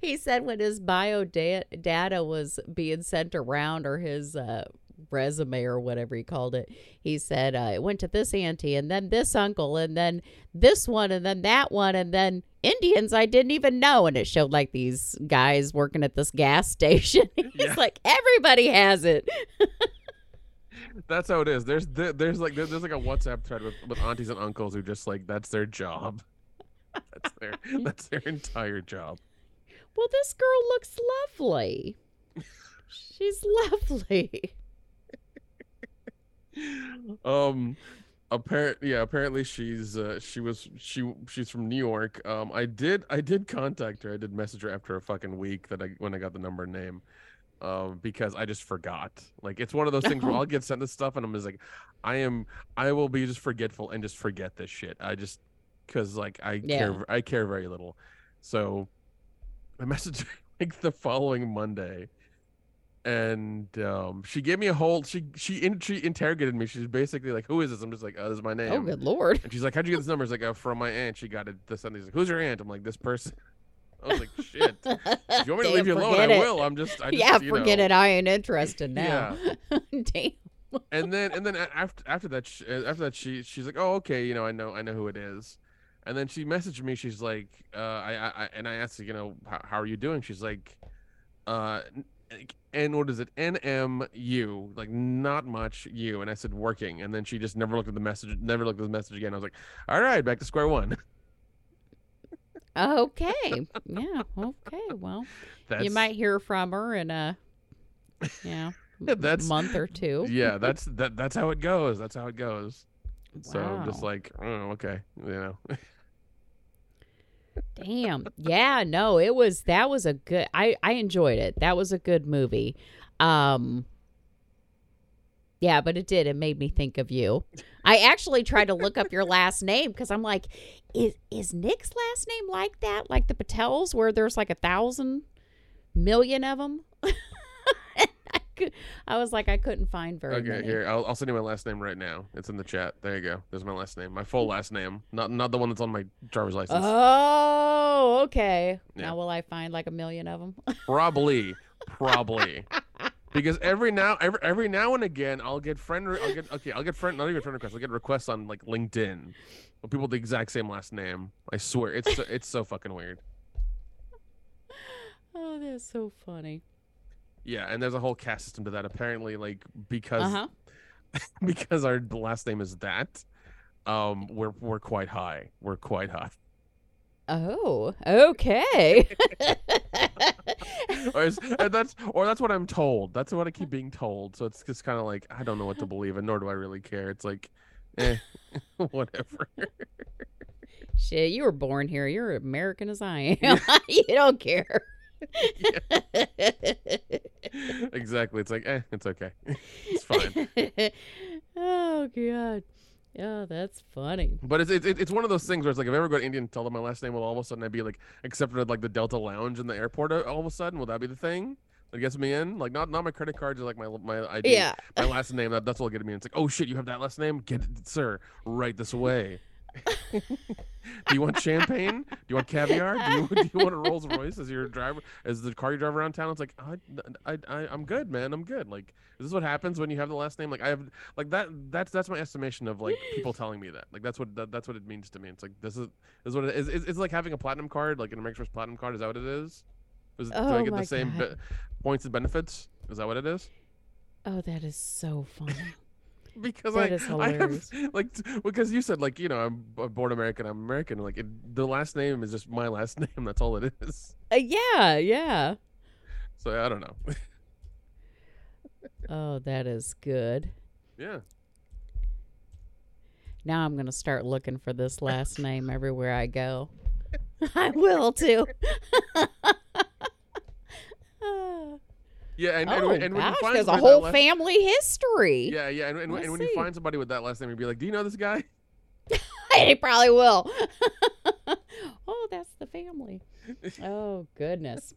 He said when his bio da- data was being sent around, or his uh, resume or whatever he called it, he said uh, it went to this auntie and then this uncle and then this one and then that one and then Indians I didn't even know, and it showed like these guys working at this gas station. It's yeah. like everybody has it. That's how it is. There's there, there's like there's, there's like a WhatsApp thread with, with aunties and uncles who just like that's their job. That's their that's their entire job. Well, this girl looks lovely. She's lovely. Um. Apparently, yeah. Apparently, she's uh, she was she she's from New York. Um, I did I did contact her. I did message her after a fucking week that I when I got the number and name, um, because I just forgot. Like it's one of those things where I'll get sent this stuff and I'm just like, I am I will be just forgetful and just forget this shit. I just because like I yeah. care I care very little. So I messaged her like the following Monday. And um, she gave me a whole she she, in, she interrogated me. She's basically like, "Who is this?" I'm just like, "Oh, this is my name." Oh, good lord! And she's like, "How'd you get this number?" It's like, "Oh, from my aunt. She got it this Sunday." She's like, "Who's your aunt?" I'm like, "This person." I was like, "Shit." If you want me to leave you alone? I will. I'm just. I just yeah, you forget know. It. I ain't interested now. Yeah. Damn. And then and then after after that she, after that she she's like, "Oh, okay. You know, I know I know who it is." And then she messaged me. She's like, uh, I, I, I and I asked her, you know, how, how are you doing? She's like, uh. And what is it? N M U, like not much you. And I said working. And then she just never looked at the message, never looked at the message again. I was like, all right, back to square one. Okay. Yeah. Okay. Well, that's... you might hear from her in a yeah that's, month or two. Yeah, that's that. That's how it goes. That's how it goes. Wow. So just like, oh, okay, you know. Damn. Yeah, no, it was, that was a good, I, I enjoyed it. That was a good movie. Um, Yeah, but it did. It made me think of you. I actually tried to look up your last name because I'm like, is is Nick's last name like that? Like the Patels, where there's like a thousand million of them? I, could, I was like, I couldn't find very okay, many. Okay, here. I'll, I'll send you my last name right now. It's in the chat. There you go. There's my last name. My full last name. Not not the one that's on my driver's license. Oh, okay. Yeah. Now will I find like a million of them? Probably. Probably. Because every now every every now and again I'll get friend re- I'll get okay I'll get friend not even friend requests I'll get requests on like LinkedIn with people with the exact same last name. I swear it's so, it's so fucking weird. Oh, that's so funny. Yeah, and there's a whole caste system to that apparently, like because uh-huh. because our last name is that. Um, we're we're quite high. We're quite high. Oh, okay. or, that's, or that's what I'm told. That's what I keep being told. So it's just kind of like, I don't know what to believe in, nor do I really care. It's like, eh, whatever. Shit, you were born here. You're American as I am. Yeah. You don't care. Yeah. Exactly. It's like, eh, it's okay. It's fine. Oh, God. Yeah, that's funny. But it's, it's it's one of those things where it's like, if I ever go to India and tell them my last name, will all of a sudden I be like accepted at like the Delta Lounge in the airport all of a sudden? Will that be the thing that gets me in? Like not not my credit cards or like my my I D, yeah. My last name. That, that's what'll get me in. It's like, oh shit, you have that last name? Get it, sir, right this way. Do you want champagne? Do you want caviar? Do you, do you want a Rolls Royce as your driver, as the car you drive around town? It's like I, I, I, I'm good, man. I'm good. Like, is this what happens when you have the last name? Like I have, like that. That's that's my estimation of like people telling me that. Like that's what that, that's what it means to me. It's like this is this is what it is. It's, it's like having a platinum card, like an American Express platinum card. Is that what it is? Is oh do I get the same be- points and benefits? Is that what it is? Oh, that is so funny. Because I, I have like because you said like you know I'm born American I'm American like it, the last name is just my last name, that's all it is. Uh, yeah, yeah. So I don't know. Oh, that is good. Yeah. Now I'm gonna start looking for this last name everywhere I go. I will too. Yeah, and, oh, and, and when gosh, you find there's a whole last... family history. Yeah, yeah, and, and, and when you find somebody with that last name, you'd be like, "Do you know this guy?" He probably will. Oh, that's the family. Oh goodness.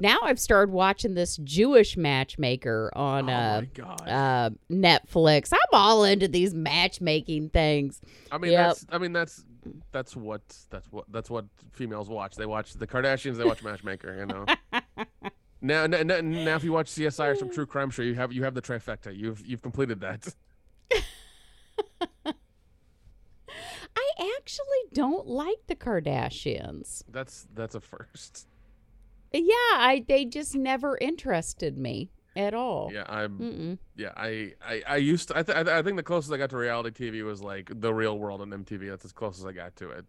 Now I've started watching this Jewish matchmaker on oh uh, uh, Netflix. I'm all into these matchmaking things. I mean, yep. that's I mean that's that's what that's what that's what females watch. They watch the Kardashians. They watch Matchmaker. You know. Now, now, now, if you watch C S I or some true crime show, you have you have the trifecta. You've you've completed that. I actually don't like the Kardashians. That's that's a first. Yeah, I they just never interested me at all. Yeah, I'm. Mm-mm. Yeah, I, I, I used to. I th- I think the closest I got to reality T V was like The Real World on M T V. That's as close as I got to it.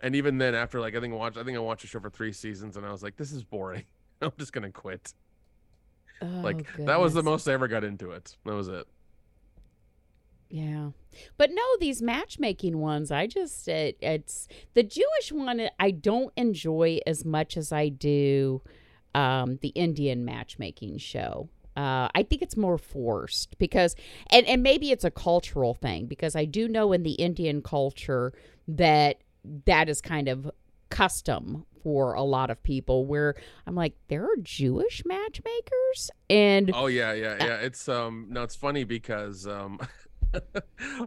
And even then, after like I think I watched I think I watched a show for three seasons, and I was like, this is boring. I'm just gonna quit. Oh, like goodness. That was the most I ever got into it. That was it. Yeah, but no, these matchmaking ones, I just it, it's the Jewish one. I don't enjoy as much as I do um, the Indian matchmaking show. Uh, I think it's more forced because, and and maybe it's a cultural thing because I do know in the Indian culture that that is kind of custom for a lot of people, where I'm like, there are Jewish matchmakers, and oh yeah, yeah, yeah. It's um, no, it's funny because um, a,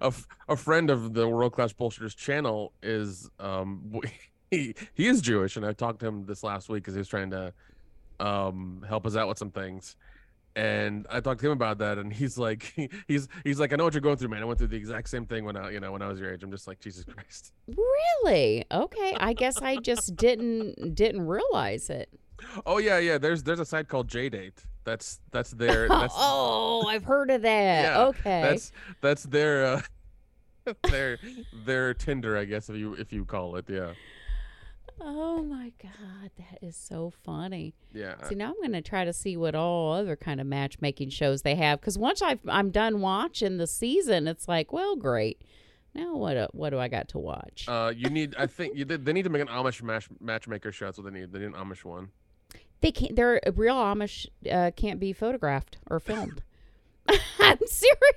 f- a friend of the World Class Bullshitters channel is um, he he is Jewish, and I talked to him this last week because he was trying to um help us out with some things, and I talked to him about that, and he's like, he's he's like, I know what you're going through, man. I went through the exact same thing when I, you know, when I was your age. I'm just like, Jesus Christ. Really? Okay, I guess I just didn't didn't realize it. Oh yeah, yeah. There's there's a site called J-Date. That's that's their. That's, oh, I've heard of that. Yeah, okay. That's that's their uh, their their Tinder, I guess if you if you call it. Yeah. Oh my God, that is so funny. Yeah. See, now I'm gonna try to see what all other kind of matchmaking shows they have, because once I've I'm done watching the season, it's like, well, great. Now what? What do I got to watch? Uh, you need. I think you, they need to make an Amish match, matchmaker show. That's what they need. They need an Amish one. They can't. They're real Amish. Uh, can't be photographed or filmed. I'm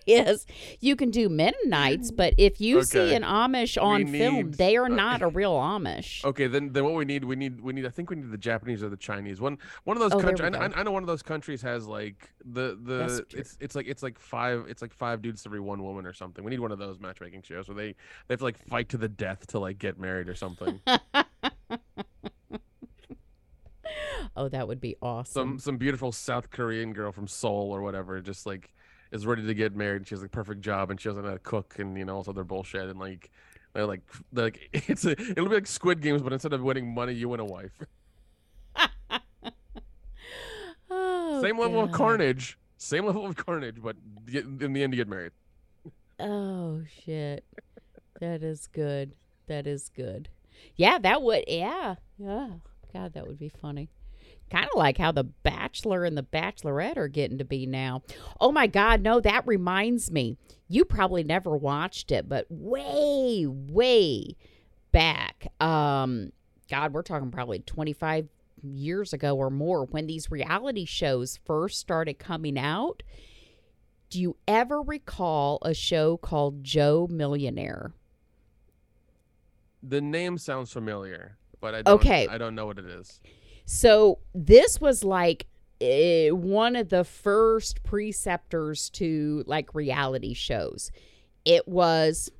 serious. You can do Mennonites, but if you okay. see an Amish on we film, need, they are not uh, a real Amish. Okay, then then what we need, we need, we need. I think we need the Japanese or the Chinese. One one of those oh, countries. I, I know one of those countries has like the the. It's it's like it's like five it's like five dudes to every one woman or something. We need one of those matchmaking shows where they they have to like fight to the death to like get married or something. Oh, that would be awesome. Some some beautiful South Korean girl from Seoul or whatever, just like is ready to get married. She has a like, perfect job, and she doesn't know how to cook, and you know all this other bullshit. And like, they're like, they're, like it's a, it'll be like Squid Games, but instead of winning money, you win a wife. oh, same level God. of carnage, same level of carnage, but get, in the end, you get married. Oh shit, that is good. That is good. Yeah, that would. Yeah, yeah. God, that would be funny. Kind of like how The Bachelor and The Bachelorette are getting to be now. Oh, my God. No, that reminds me. You probably never watched it, but way, way back. Um, God, we're talking probably twenty-five years ago or more when these reality shows first started coming out. Do you ever recall a show called Joe Millionaire? The name sounds familiar, but I don't, okay. I don't know what it is. So this was like uh, one of the first preceptors to like reality shows. It was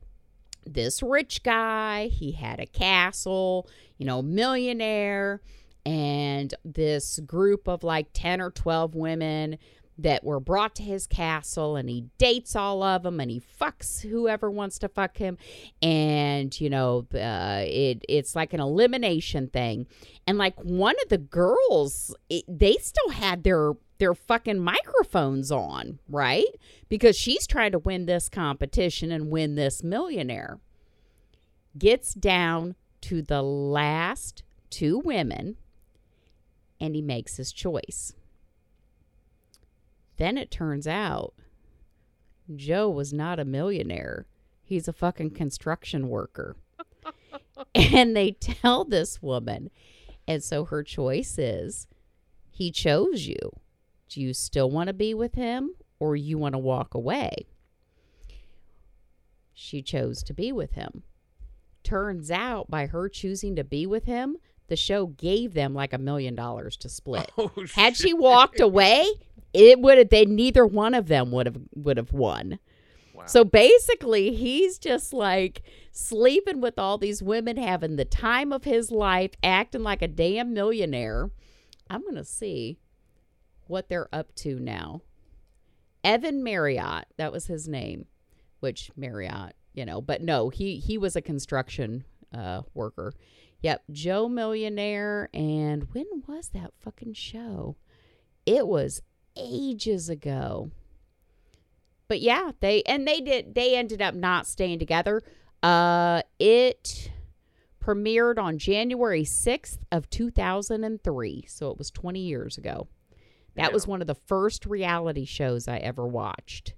this rich guy. He had a castle, you know, millionaire, and this group of like ten or twelve women that were brought to his castle, and he dates all of them, and he fucks whoever wants to fuck him. And, you know, uh, it it's like an elimination thing. And like one of the girls, it, they still had their, their fucking microphones on, right? Because she's trying to win this competition and win this millionaire. Gets down to the last two women, and he makes his choice. Then it turns out Joe was not a millionaire. He's a fucking construction worker. And they tell this woman. And so her choice is, he chose you. Do you still want to be with him, or you want to walk away? She chose to be with him. Turns out by her choosing to be with him, the show gave them like a million dollars to split. Oh, had shit. She walked away, it would have. They neither one of them would have would have won. Wow. So basically, he's just like sleeping with all these women, having the time of his life, acting like a damn millionaire. I'm gonna see what they're up to now. Evan Marriott, that was his name, which Marriott, you know, but no, he he was a construction uh, worker. Yep, Joe Millionaire, and when was that fucking show? It was ages ago. But yeah, they and they did they ended up not staying together. Uh it premiered on January sixth of two thousand three, so it was twenty years ago. That yeah. was one of the first reality shows I ever watched,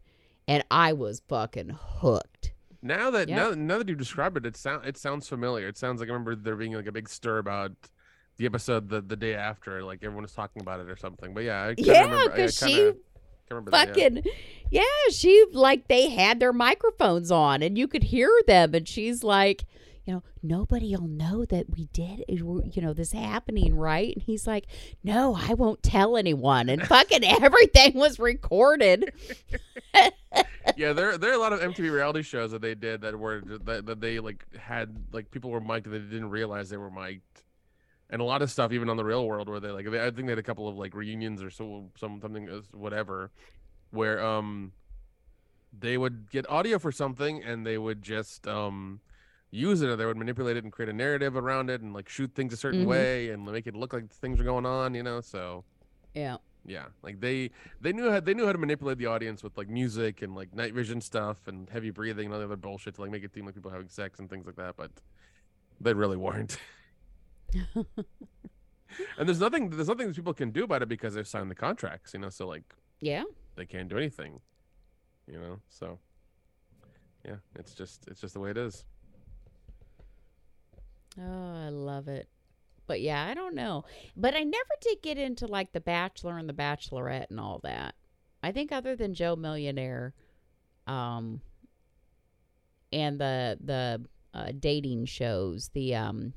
and I was fucking hooked. Now that yep. now, now that you describe it, it sounds it sounds familiar. It sounds like I remember there being like a big stir about the episode the, the day after, like everyone was talking about it or something. But yeah, I yeah, because she remember fucking that, yeah. yeah, she like they had their microphones on and you could hear them, and she's like, you know, nobody'll know that we did, you know, this happening, right? And he's like, no, I won't tell anyone. And fucking everything was recorded. Yeah, there there are a lot of M T V reality shows that they did that were that, that they like had like people were mic'd and they didn't realize they were mic'd, and a lot of stuff even on the Real World where they like they, I think they had a couple of like reunions or so some something whatever where um they would get audio for something and they would just um. use it, or they would manipulate it and create a narrative around it and like shoot things a certain mm-hmm. way and make it look like things are going on, you know. So yeah yeah like they they knew how they knew how to manipulate the audience with like music and like night vision stuff and heavy breathing and all the other bullshit to like make it seem like people having sex and things like that, but they really weren't. And there's nothing there's nothing that people can do about it because they've signed the contracts, you know, so like yeah they can't do anything, you know. So yeah, it's just it's just the way it is. Oh, I love it. But yeah, I don't know. But I never did get into like The Bachelor and The Bachelorette and all that. I think other than Joe Millionaire, um, and the the uh, dating shows, the um,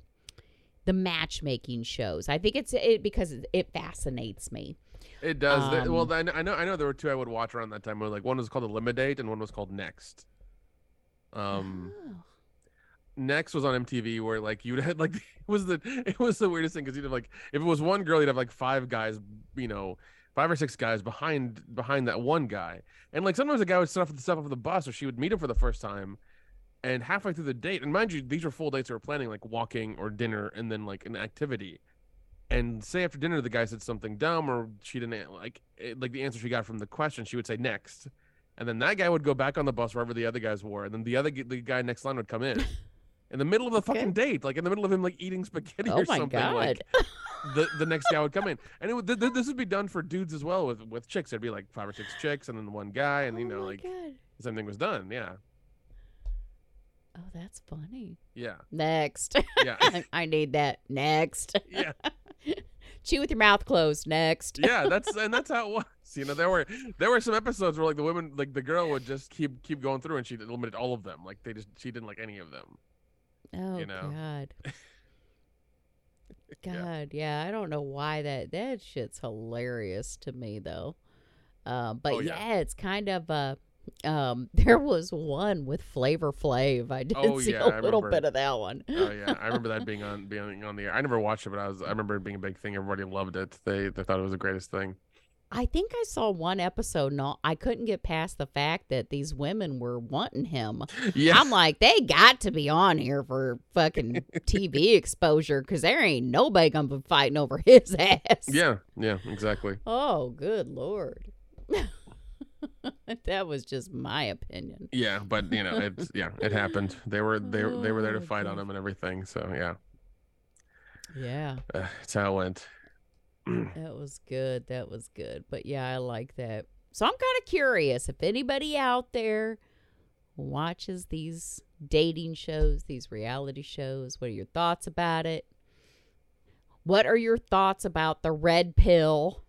the matchmaking shows, I think it's it because it fascinates me. It does. Um, well, I know I know there were two I would watch around that time. Like, one was called Eliminate, and one was called Next. Um. Oh. Next was on M T V, where like you'd had like it was the it was the weirdest thing, because you'd have like, if it was one girl, you'd have like five guys, you know, five or six guys behind behind that one guy, and like sometimes a guy would stuff stuff off the bus, or she would meet him for the first time, and halfway through the date, and mind you, these were full dates we were planning, like walking or dinner, and then like an activity, and say after dinner the guy said something dumb, or she didn't like it, like the answer she got from the question, she would say next, and then that guy would go back on the bus wherever the other guys were, and then the other the guy next line would come in. In the middle of the okay. fucking date, like in the middle of him like eating spaghetti oh or something, God. Like the the next guy would come in, and it would th- th- this would be done for dudes as well with with chicks. There'd be like five or six chicks, and then one guy, and oh you know like God. the same thing was done. Yeah. Oh, that's funny. Yeah. Next. Yeah. I, I need that. Next. Yeah. Chew with your mouth closed. Next. Yeah, that's and that's how it was. You know, there were there were some episodes where like the women, like the girl would just keep keep going through, and she eliminated all of them. Like they just she didn't like any of them. Oh, you know? God. God, yeah. yeah. I don't know why that, that shit's hilarious to me, though. Uh, but, oh, yeah. yeah, it's kind of uh, um, there was one with Flavor Flav. I did oh, see yeah, a I little remember. bit of that one. Oh, yeah. I remember that being on being on the air. I never watched it, but I was I remember it being a big thing. Everybody loved it. They, they thought it was the greatest thing. I think I saw one episode and all, I couldn't get past the fact that these women were wanting him. Yeah. I'm like, they got to be on here for fucking T V exposure, because there ain't nobody going to be fighting over his ass. Yeah, yeah, exactly. Oh, good Lord. That was just my opinion. Yeah, but, you know, it's, yeah, it happened. They were, they, oh, they were there to fight God. on him and everything, so, yeah. Yeah. Uh, that's how it went. That was good. That was good. But yeah, I like that. So I'm kind of curious if anybody out there watches these dating shows, these reality shows, what are your thoughts about it? What are your thoughts about the red pill?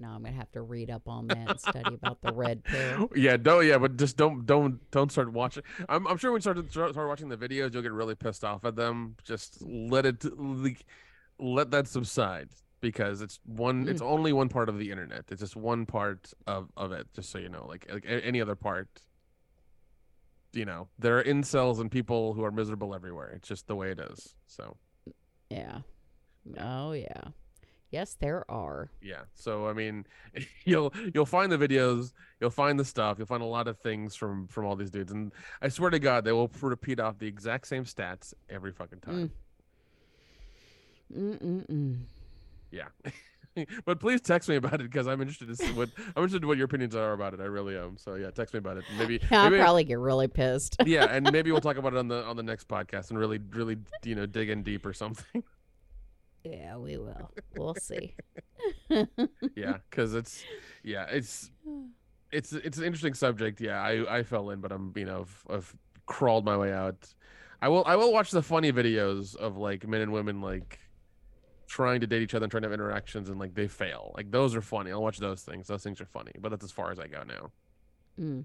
No, I'm going to have to read up on that and study about the red pill. Yeah, don't, yeah, but just don't, don't, don't start watching. I'm, I'm sure when you start, start, start watching the videos, you'll get really pissed off at them. Just let it, let that subside. Because it's one, it's only one part of the internet. It's just one part of, of it. Just so you know, like like any other part, you know, there are incels and people who are miserable everywhere. It's just the way it is. So, yeah, oh yeah, yes, there are. Yeah. So I mean, you'll you'll find the videos, you'll find the stuff, you'll find a lot of things from from all these dudes, and I swear to God, they will repeat off the exact same stats every fucking time. Mm mm mm. Yeah, but please text me about it, because I'm interested to see what I'm interested in what your opinions are about it. I really am. So yeah, text me about it. Maybe, yeah, I'll maybe, probably get really pissed. Yeah, and maybe we'll talk about it on the on the next podcast and really, really, you know, dig in deep or something. Yeah, we will. We'll see. Yeah, because it's yeah, it's it's it's an interesting subject. Yeah, I I fell in, but I'm you know I've, I've crawled my way out. I will I will watch the funny videos of like men and women like trying to date each other and trying to have interactions, and like they fail. Like those are funny. I'll watch those things. Those things are funny, but that's as far as I go now. Mm.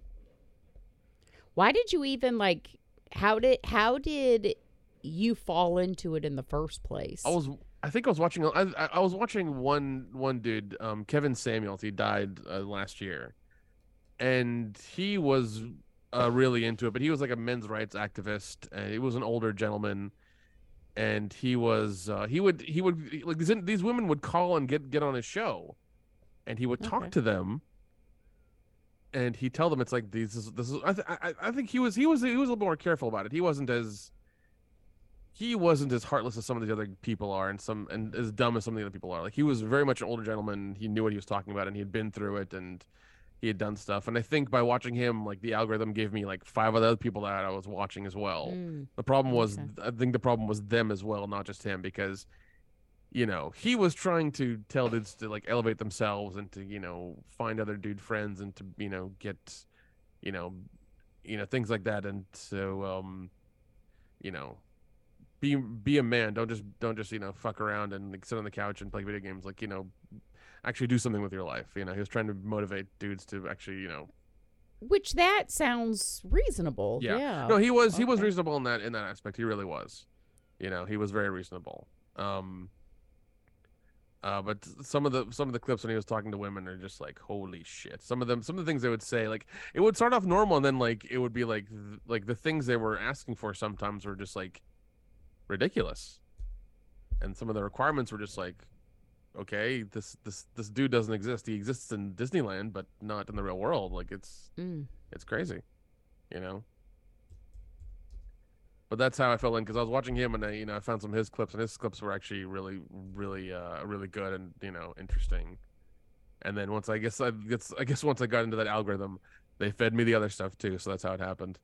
Why did you even like? How did how did you fall into it in the first place? I was I think I was watching I I was watching one one dude, um, Kevin Samuels. He died uh, last year, and he was uh, really into it. But he was like a men's rights activist, and he was an older gentleman. And he was, uh, he would, he would, like, these, these women would call and get, get on his show, and he would talk okay. to them, and he'd tell them, it's like, these, this is, this is I, th- I, I think he was, he was, he was a little more careful about it. He wasn't as, he wasn't as heartless as some of these other people are, and some, and as dumb as some of the other people are. Like, he was very much an older gentleman. He knew what he was talking about, and he had been through it, and he had done stuff. And I think by watching him, like, the algorithm gave me like five other people that I was watching as well. Mm. The problem was, okay. I think the problem was them as well, not just him, because, you know, he was trying to tell dudes to like elevate themselves and to, you know, find other dude friends and to, you know, get, you know, you know, things like that. And so, um, you know, be, be a man. Don't just, don't just, you know, fuck around and like sit on the couch and play video games. Like, you know, actually do something with your life. You know, he was trying to motivate dudes to actually, you know. Which that sounds reasonable. Yeah. yeah. No, he was okay. he was reasonable in that in that aspect. He really was. You know, he was very reasonable. Um. Uh, but some of the some of the clips when he was talking to women are just like, holy shit. Some of them, some of the things they would say, like it would start off normal, and then like it would be like th- like the things they were asking for sometimes were just like ridiculous, and some of the requirements were just like, okay, this this this dude doesn't exist. He exists in Disneyland, but not in the real world. Like it's mm. it's crazy, you know. But that's how I fell in, because I was watching him, and I, you know, I found some of his clips, and his clips were actually really, really, uh, really good and, you know, interesting. And then once I guess I guess I guess once I got into that algorithm, they fed me the other stuff too. So that's how it happened.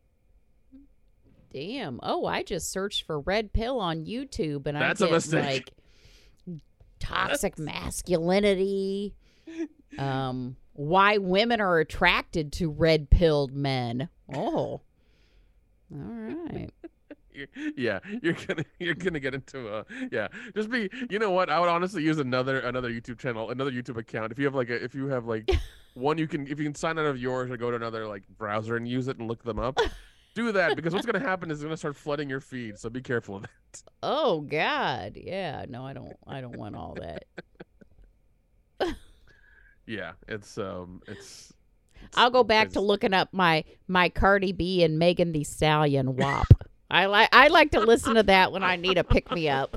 Damn! Oh, I just searched for red pill on YouTube, and that's I get like toxic masculinity. Um, why women are attracted to red pilled men? Oh, all right. Yeah, you're gonna you're gonna get into a yeah. Just be you know what? I would honestly use another another YouTube channel, another YouTube account. If you have like a if you have like one you can if you can sign out of yours or go to another like browser and use it and look them up. Do that, because what's gonna happen is it's gonna start flooding your feed. So be careful of that. Oh God, yeah. No, I don't I don't want all that. Yeah, it's um it's, it's I'll go back to looking up my my Cardi B and Megan Thee Stallion W A P. I like I like to listen to that when I need a pick me up.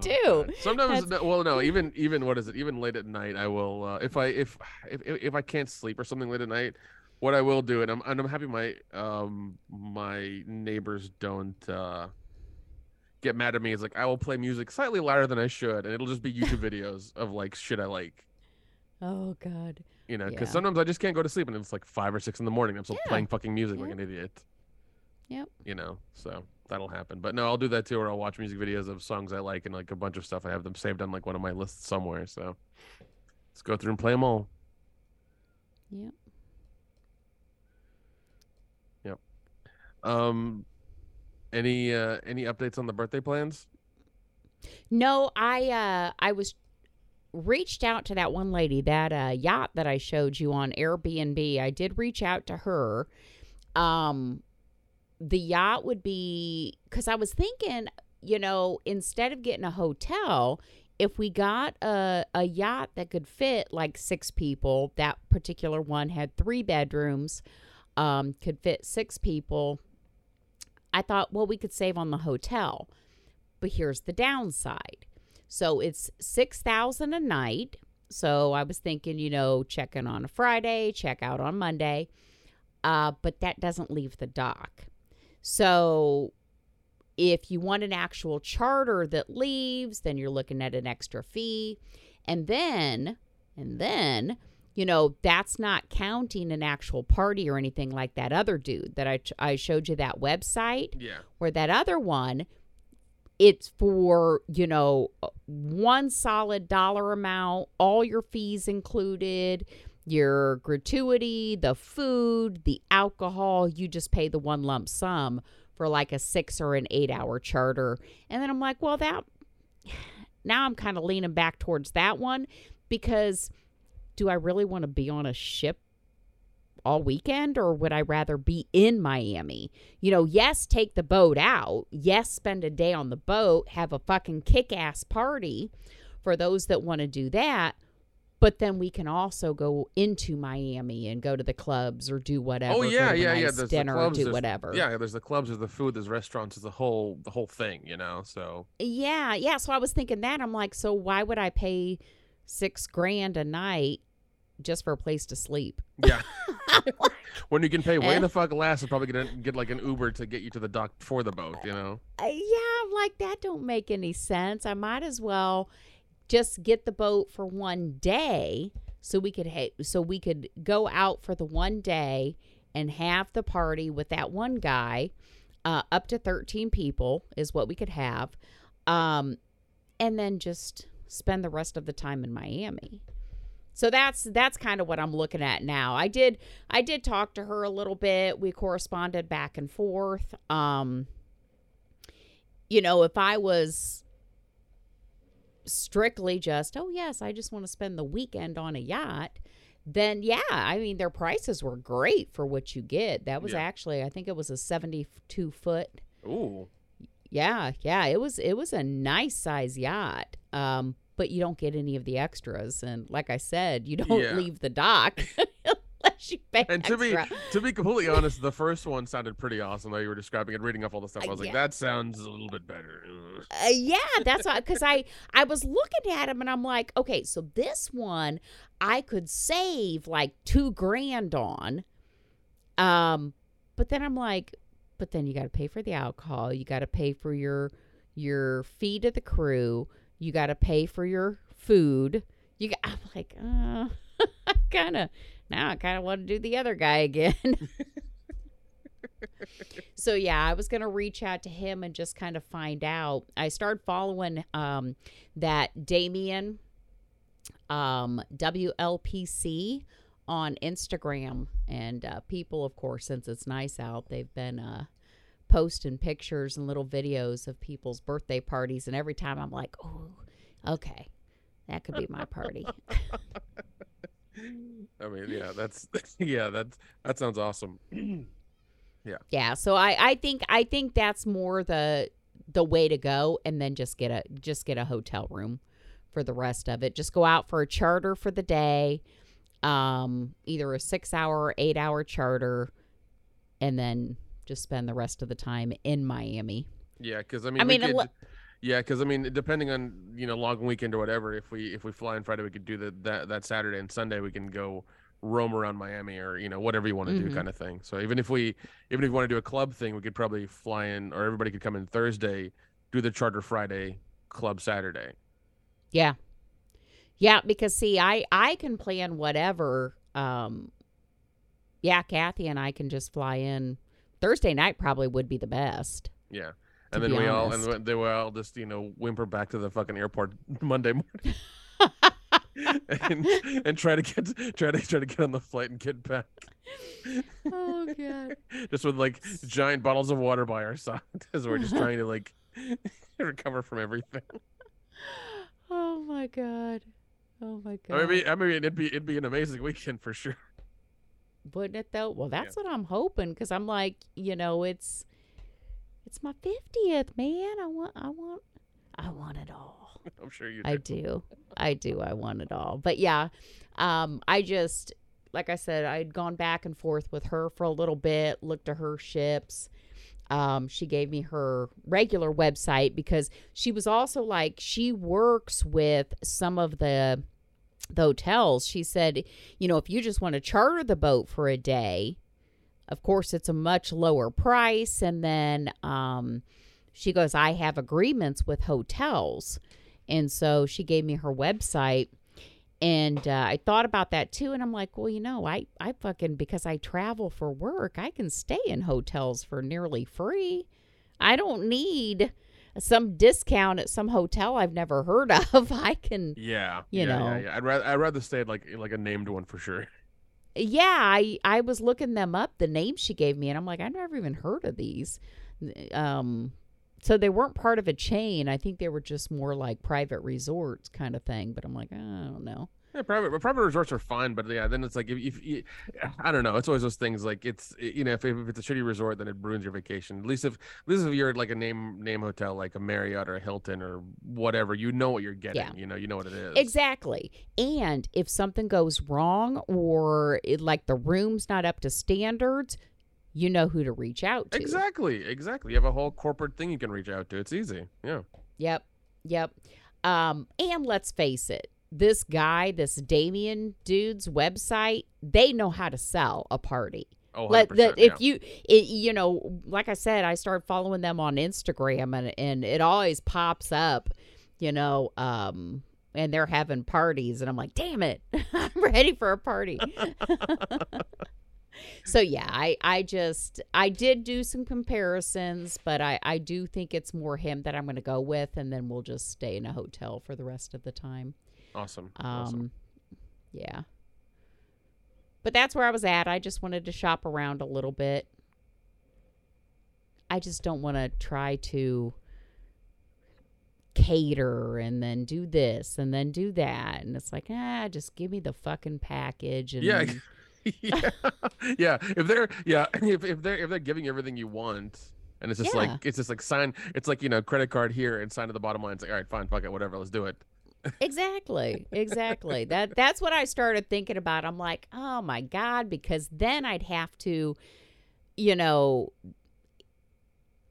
Dude, oh, sometimes no, well, no, even even what is it? Even late at night, I will uh, if I if, if if I can't sleep or something late at night. What I will do, and I'm and I'm happy my um my neighbors don't uh, get mad at me. Is like I will play music slightly louder than I should, and it'll just be YouTube videos of like shit I like. Oh God. You know, because yeah. sometimes I just can't go to sleep, and it's like five or six in the morning. I'm still yeah. playing fucking music yeah. like an idiot. Yep. You know, so that'll happen. But no, I'll do that too, or I'll watch music videos of songs I like and like a bunch of stuff. I have them saved on like one of my lists somewhere. So let's go through and play them all. Yep. Yep. Um, any uh, any updates on the birthday plans? No, I uh, I was. reached out to that one lady, that uh, yacht that I showed you on Airbnb. I did reach out to her. Um, the yacht would be, because I was thinking, you know, instead of getting a hotel, if we got a, a yacht that could fit like six people, that particular one had three bedrooms, um, could fit six people. I thought, well, we could save on the hotel. But here's the downside. So it's six thousand dollars a night. So I was thinking, you know, check in on a Friday, check out on Monday. Uh, but that doesn't leave the dock. So if you want an actual charter that leaves, then you're looking at an extra fee. And then, and then, you know, that's not counting an actual party or anything like that other dude that I, I showed you that website. Yeah. Where that other one... It's for, you know, one solid dollar amount, all your fees included, your gratuity, the food, the alcohol. You just pay the one lump sum for like a six or an eight hour charter. And then I'm like, well, that now I'm kind of leaning back towards that one, because do I really want to be on a ship all weekend, or would I rather be in Miami? You know, yes, take the boat out. Yes, spend a day on the boat, have a fucking kick-ass party for those that want to do that. But then we can also go into Miami and go to the clubs or do whatever. Oh yeah, yeah, nice yeah. There's dinner, the clubs, or do whatever. Yeah, there's the clubs, there's the food, there's restaurants, there's the whole the whole thing. You know, so yeah, yeah. So I was thinking that I'm like, so why would I pay six grand a night just for a place to sleep? Yeah. When you can pay way the fuck less and probably get, a, get like an Uber to get you to the dock for the boat, you know? Uh, yeah, I'm like, that don't make any sense. I might as well just get the boat for one day so we could ha- so we could go out for the one day and have the party with that one guy. Uh, up to thirteen people is what we could have. Um, and then just spend the rest of the time in Miami. So that's that's kind of what I'm looking at now. I did I did talk to her a little bit. We corresponded back and forth. Um, you know, if I was strictly just, oh, yes, I just want to spend the weekend on a yacht, then, yeah, I mean, their prices were great for what you get. That was yeah. actually, I think it was a seventy-two foot. Ooh. Yeah, yeah, it was it was a nice size yacht, um, but you don't get any of the extras. And like I said, you don't yeah. leave the dock unless you pay and extra. And to be, to be completely honest, the first one sounded pretty awesome, though. You were describing and reading off all the stuff. I was uh, like, yeah. that sounds a little bit better. Uh, yeah, that's why, because I, I was looking at him and I'm like, okay, so this one I could save like two grand on. Um, but then I'm like, but then you got to pay for the alcohol. You got to pay for your your fee to the crew. You got to pay for your food. You, got, I'm like, uh, I kind of now I kind of want to do the other guy again. So yeah, I was gonna reach out to him and just kind of find out. I started following um, that Damien um, W L P C. on Instagram, and uh, people, of course, since it's nice out, they've been uh, posting pictures and little videos of people's birthday parties, and every time I'm like, oh, okay, that could be my party. I mean, yeah, that's yeah, that's that sounds awesome. Yeah, yeah. So I, I think I think that's more the the way to go, and then just get a just get a hotel room for the rest of it. Just go out for a charter for the day. Um, either a six hour or eight hour charter, and then just spend the rest of the time in Miami. Yeah. Cause I mean, I mean could, lo- yeah. Cause I mean, depending on, you know, long weekend or whatever, if we, if we fly on Friday, we could do the, that, that Saturday and Sunday, we can go roam around Miami or, you know, whatever you want to mm-hmm. do kind of thing. So even if we, even if you want to do a club thing, we could probably fly in, or everybody could come in Thursday, do the charter Friday, club Saturday. Yeah. Yeah, because, see, I, I can plan whatever. Um, yeah, Kathy and I can just fly in. Thursday night probably would be the best. Yeah. And then we all, and they were all just, you know, whimper back to the fucking airport Monday morning and, and try to get try to try to get on the flight and get back. Oh, God. Just with, like, giant bottles of water by our side as we're just trying to, like, recover from everything. Oh, my God. Oh my God! I mean, I mean, it'd be it'd be an amazing weekend for sure. Wouldn't it though? Well, that's yeah. what I'm hoping, because I'm like, you know, it's it's my fiftieth, man. I want, I want, I want it all. I'm sure you do. I do, I do. I want it all. But yeah, um, I just, like I said, I'd gone back and forth with her for a little bit. Looked at her ships. Um, she gave me her regular website, because she was also like, she works with some of the, the hotels. She said, you know, if you just want to charter the boat for a day, of course, it's a much lower price. And then um, she goes, I have agreements with hotels. And so she gave me her website. And uh, I thought about that, too. And I'm like, well, you know, I, I fucking, because I travel for work, I can stay in hotels for nearly free. I don't need some discount at some hotel I've never heard of. I can, yeah, you yeah, know. Yeah, yeah. I'd rather, I'd rather stay at like, like a named one for sure. Yeah, I, I was looking them up, the names she gave me. And I'm like, I've never even heard of these. Um, so they weren't part of a chain. I think they were just more like private resorts kind of thing. But I'm like, I don't know. Yeah, private private resorts are fine, but yeah, then it's like if, if you, I don't know, it's always those things like it's you know if, if it's a shitty resort, then it ruins your vacation. At least if at least if you're at like a name name hotel like a Marriott or a Hilton or whatever, you know what you're getting. Yeah. You know you know what it is exactly. And if something goes wrong or it, like the room's not up to standards, you know who to reach out to. Exactly, exactly. You have a whole corporate thing you can reach out to. It's easy. Yeah. Yep, yep. Um, and let's face it. This guy, this Damien dude's website, they know how to sell a party. Oh, one hundred percent, the, if yeah. you, it, you know, like I said, I started following them on Instagram, and and it always pops up, you know, um, and they're having parties, and I'm like, damn it, I'm ready for a party. So yeah, I, I just, I did do some comparisons, but I, I do think it's more him that I'm going to go with, and then we'll just stay in a hotel for the rest of the time. Awesome. Um, awesome. Yeah. But that's where I was at. I just wanted to shop around a little bit. I just don't want to try to cater and then do this and then do that. And it's like, ah, just give me the fucking package. And yeah. yeah. yeah. If they're, yeah. If, if they're, if they're giving you everything you want, and it's just yeah. like, it's just like sign, it's like, you know, credit card here and sign to the bottom line. It's like, all right, fine, fuck it, whatever, let's do it. Exactly. Exactly. That, that's what I started thinking about. I'm like, oh my God, because then I'd have to, you know,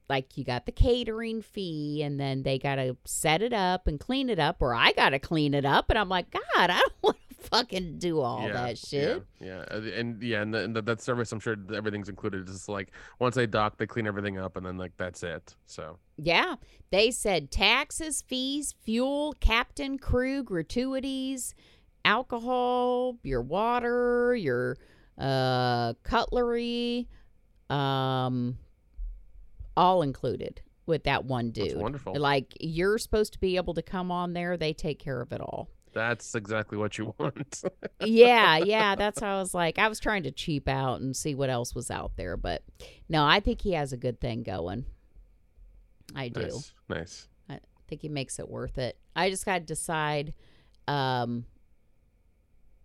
like you got the catering fee and then they got to set it up and clean it up, or I got to clean it up. And I'm like, God, I don't want to fucking do all yeah, that shit. Yeah, yeah. And yeah, and, the, and the, that service, I'm sure everything's included. It's like once they dock, they clean everything up and then like that's it. So yeah, they said taxes, fees, fuel, captain, crew, gratuities, alcohol, your water, your uh, cutlery, um... all included with that one dude. That's wonderful. Like, you're supposed to be able to come on there. They take care of it all. That's exactly what you want. yeah, yeah. That's how I was like, I was trying to cheap out and see what else was out there. But, no, I think he has a good thing going. I do. Nice. nice. I think he makes it worth it. I just got to decide um,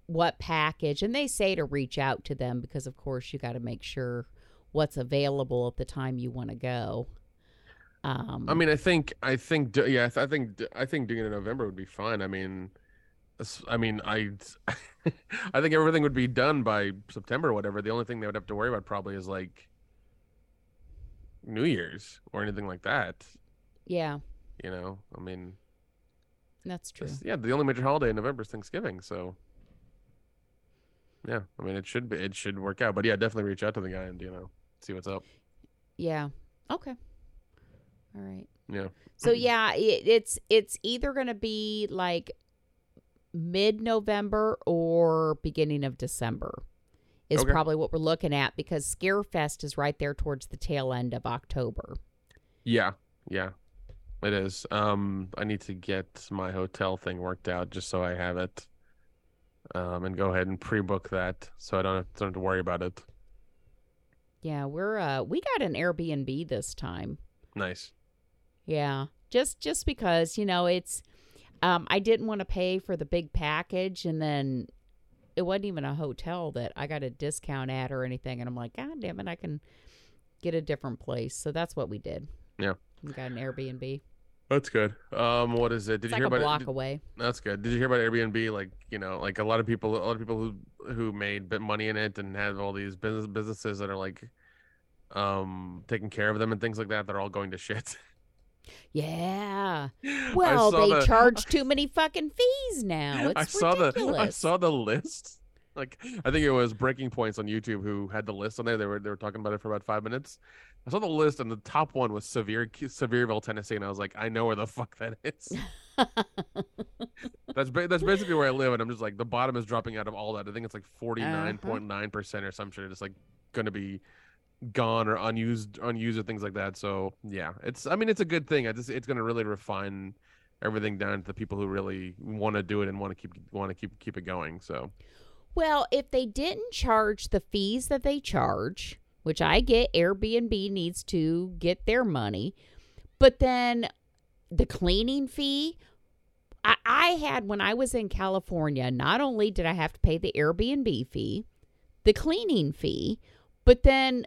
what package. And they say to reach out to them because, of course, you got to make sure what's available at the time you want to go. Um, I mean, I think, I think, yeah, I think, I think doing it in November would be fine. I mean, I mean, I, I think everything would be done by September or whatever. The only thing they would have to worry about probably is like New Year's or anything like that. Yeah. You know, I mean. That's true. Yeah. The only major holiday in November is Thanksgiving. So. Yeah, I mean, it should be, it should work out, but yeah, definitely reach out to the guy and, you know, see what's up. Yeah. Okay. All right. Yeah. So yeah, it, it's it's either gonna be like mid-November or beginning of December is okay. probably what we're looking at, because Scarefest is right there towards the tail end of October. Yeah. Yeah. It is. Um, I need to get my hotel thing worked out just so I have it. Um, and go ahead and pre-book that so I don't have to, don't have to worry about it. Yeah, we're uh, we got an Airbnb this time. Nice. Yeah, just just because, you know, it's um, I didn't want to pay for the big package, and then it wasn't even a hotel that I got a discount at or anything, and I'm like, God damn it, I can get a different place. So that's what we did. Yeah, we got an Airbnb. That's good. Um, what is it? Did it's you like hear a about block it? Did, away. That's good. Did you hear about Airbnb? Like, you know, like a lot of people, a lot of people who, who made bit money in it and have all these business businesses that are like, um, taking care of them and things like that. They're all going to shit. Yeah. Well, they the, charge too many fucking fees now. It's I saw ridiculous. the I saw the list. Like, I think it was Breaking Points on YouTube who had the list on there. They were they were talking about it for about five minutes. I saw the list, and the top one was Sevier, Sevierville, Tennessee, and I was like, I know where the fuck that is. that's ba- that's basically where I live, and I'm just like, the bottom is dropping out of all that. I think it's like forty-nine point nine percent or some shit. It's like going to be gone or unused, unused or things like that. So yeah, it's I mean, it's a good thing. I just it's going to really refine everything down to the people who really want to do it and want to keep want to keep keep it going. So, well, if they didn't charge the fees that they charge, which I get, Airbnb needs to get their money. But then the cleaning fee, I, I had when I was in California, not only did I have to pay the Airbnb fee, the cleaning fee, but then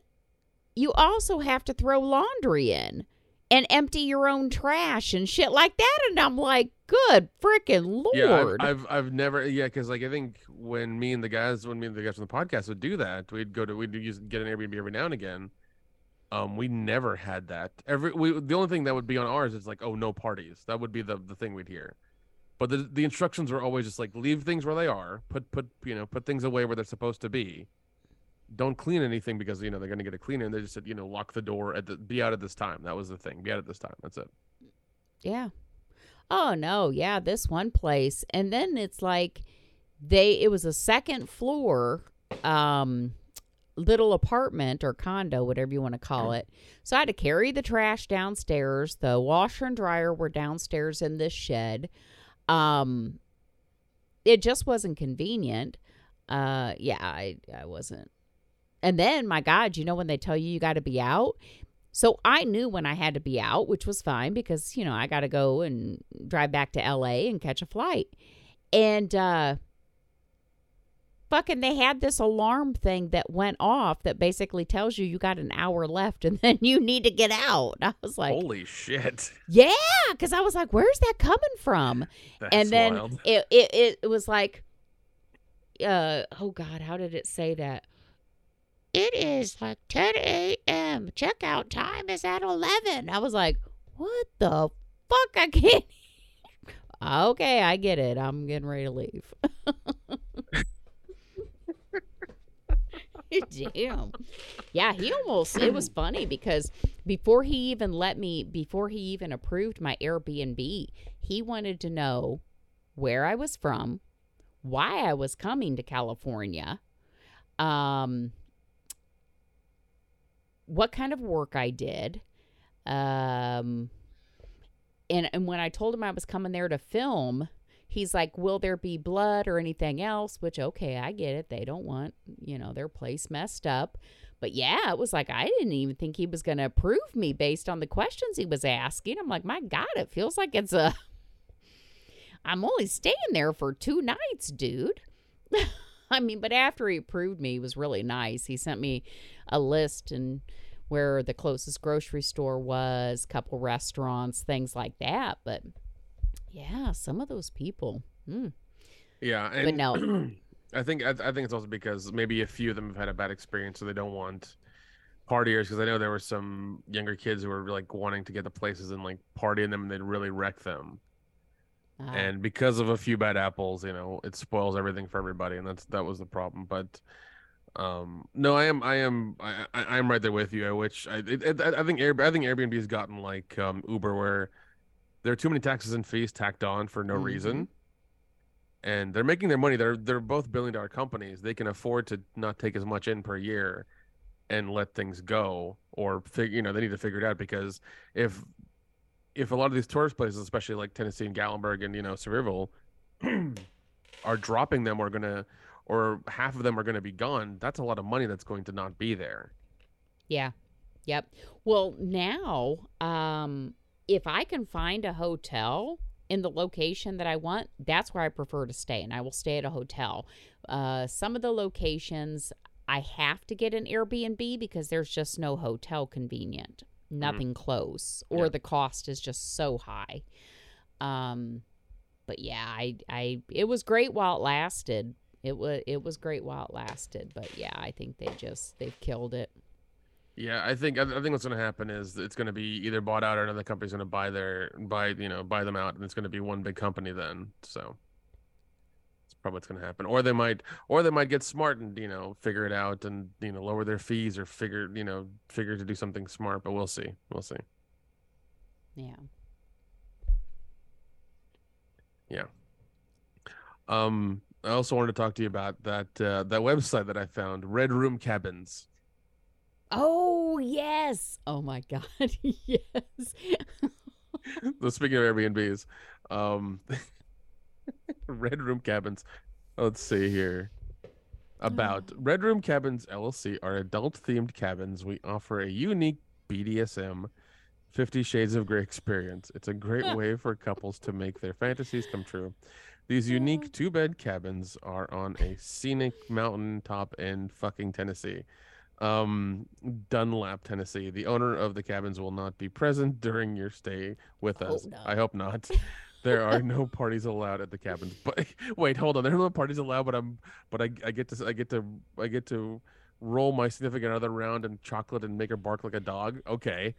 you also have to throw laundry in and empty your own trash and shit like that. And I'm like, good freaking Lord. Yeah, I've, I've, I've never, yeah, because like I think when me and the guys, when me and the guys from the podcast would do that, we'd go to, we'd use, get an Airbnb every now and again. Um, we never had that. Every we, the only thing that would be on ours is like, oh, no parties. That would be the, the thing we'd hear. But the the instructions were always just like, leave things where they are, put put you know put things away where they're supposed to be. Don't clean anything because you know they're gonna get a cleaner. And they just said, you know, lock the door at the, be out at this time. That was the thing. Be out at this time. That's it. Yeah. Oh, no, yeah, this one place. And then it's like they it was a second floor um, little apartment or condo, whatever you want to call it. So I had to carry the trash downstairs. The washer and dryer were downstairs in this shed. Um, it just wasn't convenient. Uh, yeah, I, I wasn't. And then, my God, you know when they tell you you got to be out? So I knew when I had to be out, which was fine because, you know, I got to go and drive back to L A and catch a flight. And uh, fucking they had this alarm thing that went off that basically tells you you got an hour left and then you need to get out. I was like, holy shit. Yeah, because I was like, where's that coming from? That's and then wild. It, it, it was like, uh, oh, God, how did it say that? It is like ten a.m. Checkout time is at eleven. I was like, what the fuck? I can't. Okay, I get it. I'm getting ready to leave. Damn. Yeah, he almost, it was funny because before he even let me, before he even approved my Airbnb, he wanted to know where I was from, why I was coming to California, um... what kind of work I did. Um, and, and when I told him I was coming there to film, he's like, will there be blood or anything else? Which, okay, I get it. They don't want, you know, their place messed up. But yeah, it was like, I didn't even think he was going to approve me based on the questions he was asking. I'm like, my God, it feels like it's a, I'm only staying there for two nights, dude. I mean, but after he approved me, he was really nice. He sent me a list and where the closest grocery store was, couple restaurants, things like that. But yeah, some of those people. Hmm. Yeah, and but no, I think I, I think it's also because maybe a few of them have had a bad experience, so they don't want partiers. Because I know there were some younger kids who were like wanting to get the places and like party in them, and they'd really wreck them. And because of a few bad apples, you know, it spoils everything for everybody, and that's that was the problem. But um, no, I am, I am, I, I am right there with you. I wish I, it, I think Air, I think Airbnb has gotten like um, Uber, where there are too many taxes and fees tacked on for no mm-hmm. reason, and they're making their money. They're they're both billion dollar companies. They can afford to not take as much in per year, and let things go, or fig- you know, they need to figure it out because if. If a lot of these tourist places, especially like Tennessee and Gatlinburg and, you know, Sevierville, are dropping them or going to, or half of them are going to be gone, that's a lot of money that's going to not be there. Yeah. Yep. Well, now, um, if I can find a hotel in the location that I want, that's where I prefer to stay. And I will stay at a hotel. Uh, some of the locations I have to get an Airbnb because there's just no hotel convenient. Nothing mm-hmm. close, or yeah. the cost is just so high. Um, but yeah, I, I, it was great while it lasted. It was, it was great while it lasted. But yeah, I think they just they've killed it. Yeah, I think I, I think what's going to happen is it's going to be either bought out or another company's going to buy their buy you know buy them out, and it's going to be one big company then. So it's probably what's going to happen. Or they might, or they might get smart and you know figure it out and you know lower their fees or figure you know figure to do something smart. But we'll see, we'll see. Yeah. Yeah. Um, I also wanted to talk to you about that uh, that website that I found, Red Room Cabins. Oh yes! Oh my God, yes. So speaking of Airbnbs, um. Red Room Cabins. Let's see here. About Red Room Cabins L L C are adult-themed cabins. We offer a unique B D S M Fifty Shades of Grey experience. It's a great way for couples to make their fantasies come true. These unique two-bed cabins are on a scenic mountaintop in fucking Tennessee. Um, Dunlap, Tennessee. The owner of the cabins will not be present during your stay with us. Oh, no. I hope not. There are no parties allowed at the cabins. But wait, hold on. There are no parties allowed, but I'm, but I, I get to, I get to, I get to roll my significant other round in chocolate and make her bark like a dog. Okay.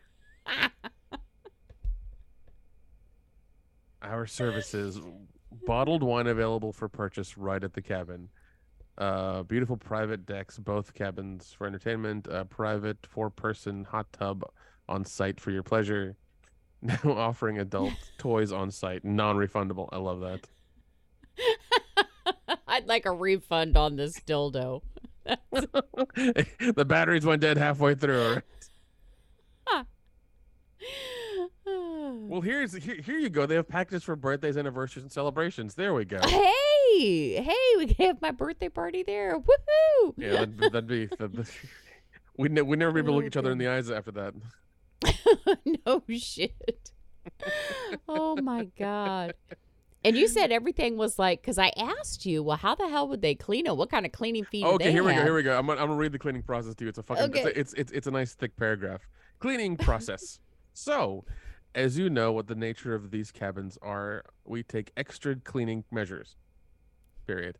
Our services: bottled wine available for purchase right at the cabin. Uh, beautiful private decks, both cabins for entertainment. A private four-person hot tub on site for your pleasure. Now offering adult toys on site, non-refundable. I love that. I'd like a refund on this dildo. The batteries went dead halfway through. All right. Huh. Well, here's here, here you go. They have packages for birthdays, anniversaries, and celebrations. There we go. Hey, hey, we can have my birthday party there. Woohoo! Yeah, that'd, that'd be. That'd be we'd, ne- we'd never be able to look each other in the eyes after that. No shit. Oh my God. And you said everything was like, because I asked you, well, how the hell would they clean it? What kind of cleaning fee? Okay, do they here we have? go. Here we go. I'm gonna, I'm gonna read the cleaning process to you. It's a fucking. Okay. It's, it's it's a nice thick paragraph. Cleaning process. So, as you know, what the nature of these cabins are, we take extra cleaning measures. Period.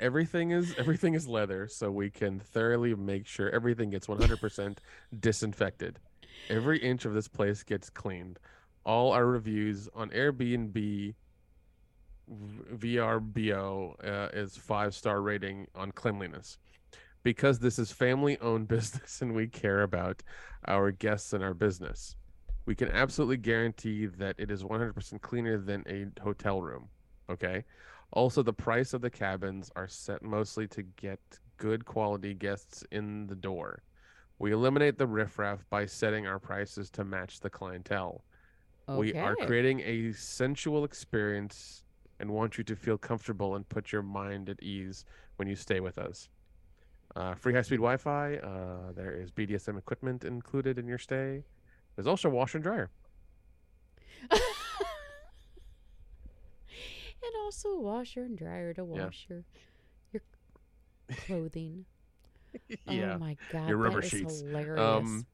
Everything is everything is leather, so we can thoroughly make sure everything gets one hundred percent disinfected. Every inch of this place gets cleaned. All our reviews on Airbnb. V R B O uh, is five-star rating on cleanliness. Because this is family-owned business and we care about our guests and our business, we can absolutely guarantee that it is one hundred percent cleaner than a hotel room. Okay. Also, the price of the cabins are set mostly to get good quality guests in the door. We eliminate the riffraff by setting our prices to match the clientele. Okay. We are creating a sensual experience and want you to feel comfortable and put your mind at ease when you stay with us. Uh, free high-speed Wi-Fi. Uh, there is B D S M equipment included in your stay. There's also a washer and dryer. And also a washer and dryer to wash yeah. your your clothing. Yeah. Oh my God, your rubber that sheets. Is hilarious. Um,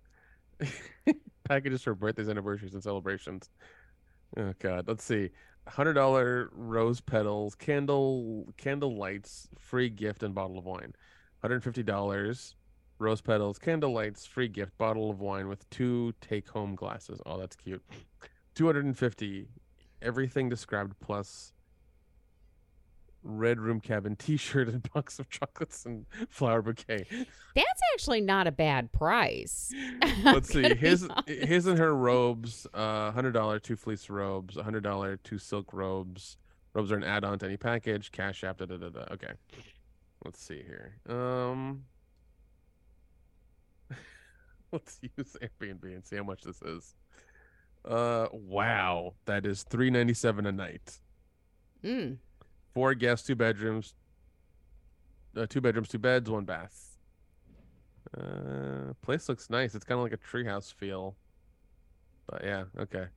packages for birthdays, anniversaries, and celebrations. Oh God, let's see. one hundred dollars rose petals, candle candle lights, free gift, and bottle of wine. one hundred fifty dollars rose petals, candle lights, free gift, bottle of wine with two take-home glasses. Oh, that's cute. two hundred fifty dollars everything described plus Red Room Cabin t-shirt and box of chocolates and flower bouquet. That's actually not a bad price. Let's see. His his and her robes, uh, one hundred dollars two fleece robes, one hundred dollars two silk robes. Robes are an add-on to any package. Cash app, da-da-da-da. Okay. Let's see here. Um, let's use Airbnb and see how much this is. Uh, wow. That is three ninety-seven a night. Mm. Four guests, two bedrooms, uh, two bedrooms, two beds, one bath. Uh, place looks nice. It's kind of like a treehouse feel, but yeah, okay.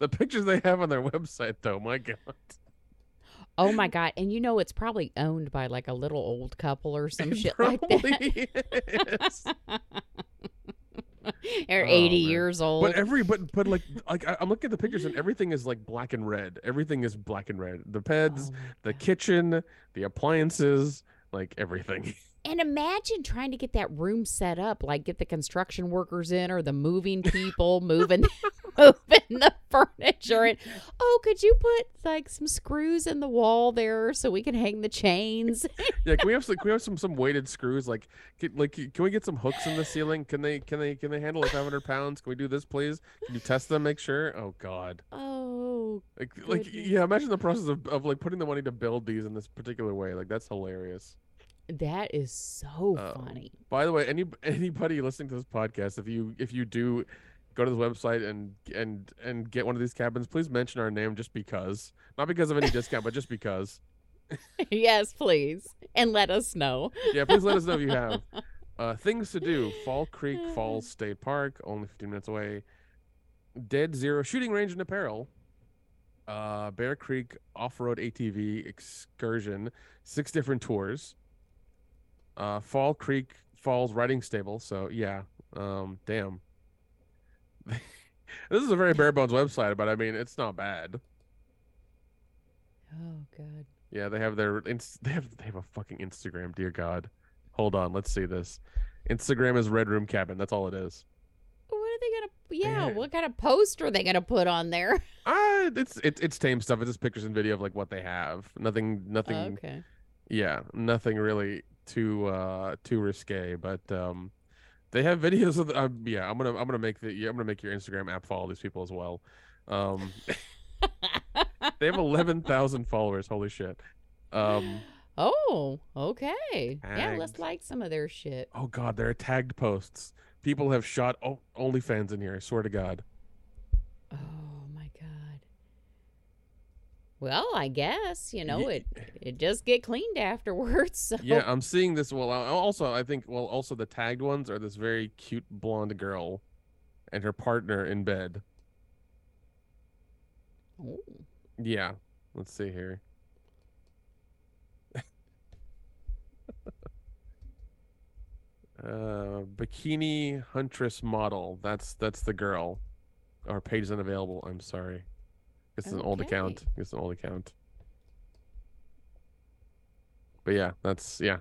The pictures they have on their website, though, my God. Oh my God! And you know, it's probably owned by like a little old couple or some it shit like that. They're oh, eighty man. years old. But every but but like like I'm looking at the pictures and everything is like black and red. Everything is black and red. The beds, oh the God. kitchen, the appliances, like everything. And imagine trying to get that room set up, like get the construction workers in or the moving people moving moving the furniture. And oh, could you put like some screws in the wall there so we can hang the chains? Yeah, can we have some? Can we have some some weighted screws? Like, can, like can we get some hooks in the ceiling? Can they can they can they handle like five hundred pounds? Can we do this, please? Can you test them? Make sure. Oh God. Oh. Like goodness. like yeah. Imagine the process of, of like putting the money to build these in this particular way. Like that's hilarious. That is so uh, funny. By the way, any anybody listening to this podcast, if you if you do go to this website and and and get one of these cabins, please mention our name just because. Not because of any discount, but just because. Yes, please. And let us know. Yeah, please let us know if you have. Uh, things to do. Fall Creek Falls State Park, only fifteen minutes away. Dead Zero Shooting Range and Apparel. Uh, Bear Creek Off-Road A T V Excursion. Six different tours. Uh, Fall Creek Falls Riding Stable. So yeah, um, damn. This is a very bare bones website, but I mean, it's not bad. Oh God. Yeah, they have their they have they have a fucking Instagram. Dear God, hold on, let's see this. Instagram is Red Room Cabin. That's all it is. What are they gonna? Yeah, yeah. What kind of post are they gonna put on there? Ah, uh, it's it's it's tame stuff. It's just pictures and video of like what they have. Nothing, nothing. Oh, okay. Yeah, nothing really. too uh too risque, but um they have videos of the, uh, yeah i'm gonna i'm gonna make the yeah, i'm gonna make your Instagram app follow these people as well. Um they have eleven thousand followers. Holy shit. Um oh okay tagged. Yeah, let's like some of their shit. Oh God, there are tagged posts. People have shot oh, OnlyFans in here, I swear to God. Oh my God. Well, I guess, you know, yeah. it it just get cleaned afterwards. So. Yeah, I'm seeing this. Well, also, I think, well, also the tagged ones are this very cute blonde girl and her partner in bed. Ooh. Yeah. Let's see here. Uh, bikini huntress model. That's that's the girl. Our page is unavailable. I'm sorry. It's okay. An old account. It's an old account. But yeah, that's yeah.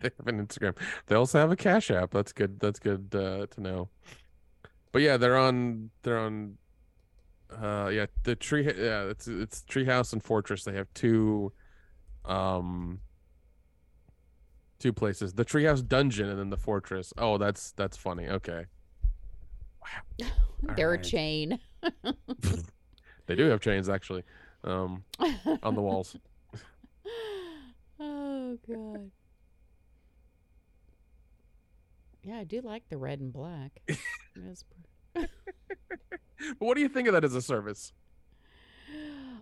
They have an Instagram. They also have a Cash App. That's good. That's good uh, to know. But yeah, they're on. They're on. Uh, yeah, the tree. Yeah, it's it's Treehouse and Fortress. They have two. Um. Two places: the Treehouse Dungeon and then the Fortress. Oh, that's that's funny. Okay. Wow. They're right. A chain. They do have chains, actually, um, on the walls. Oh God. Yeah, I do like the red and black. But what do you think of that as a service?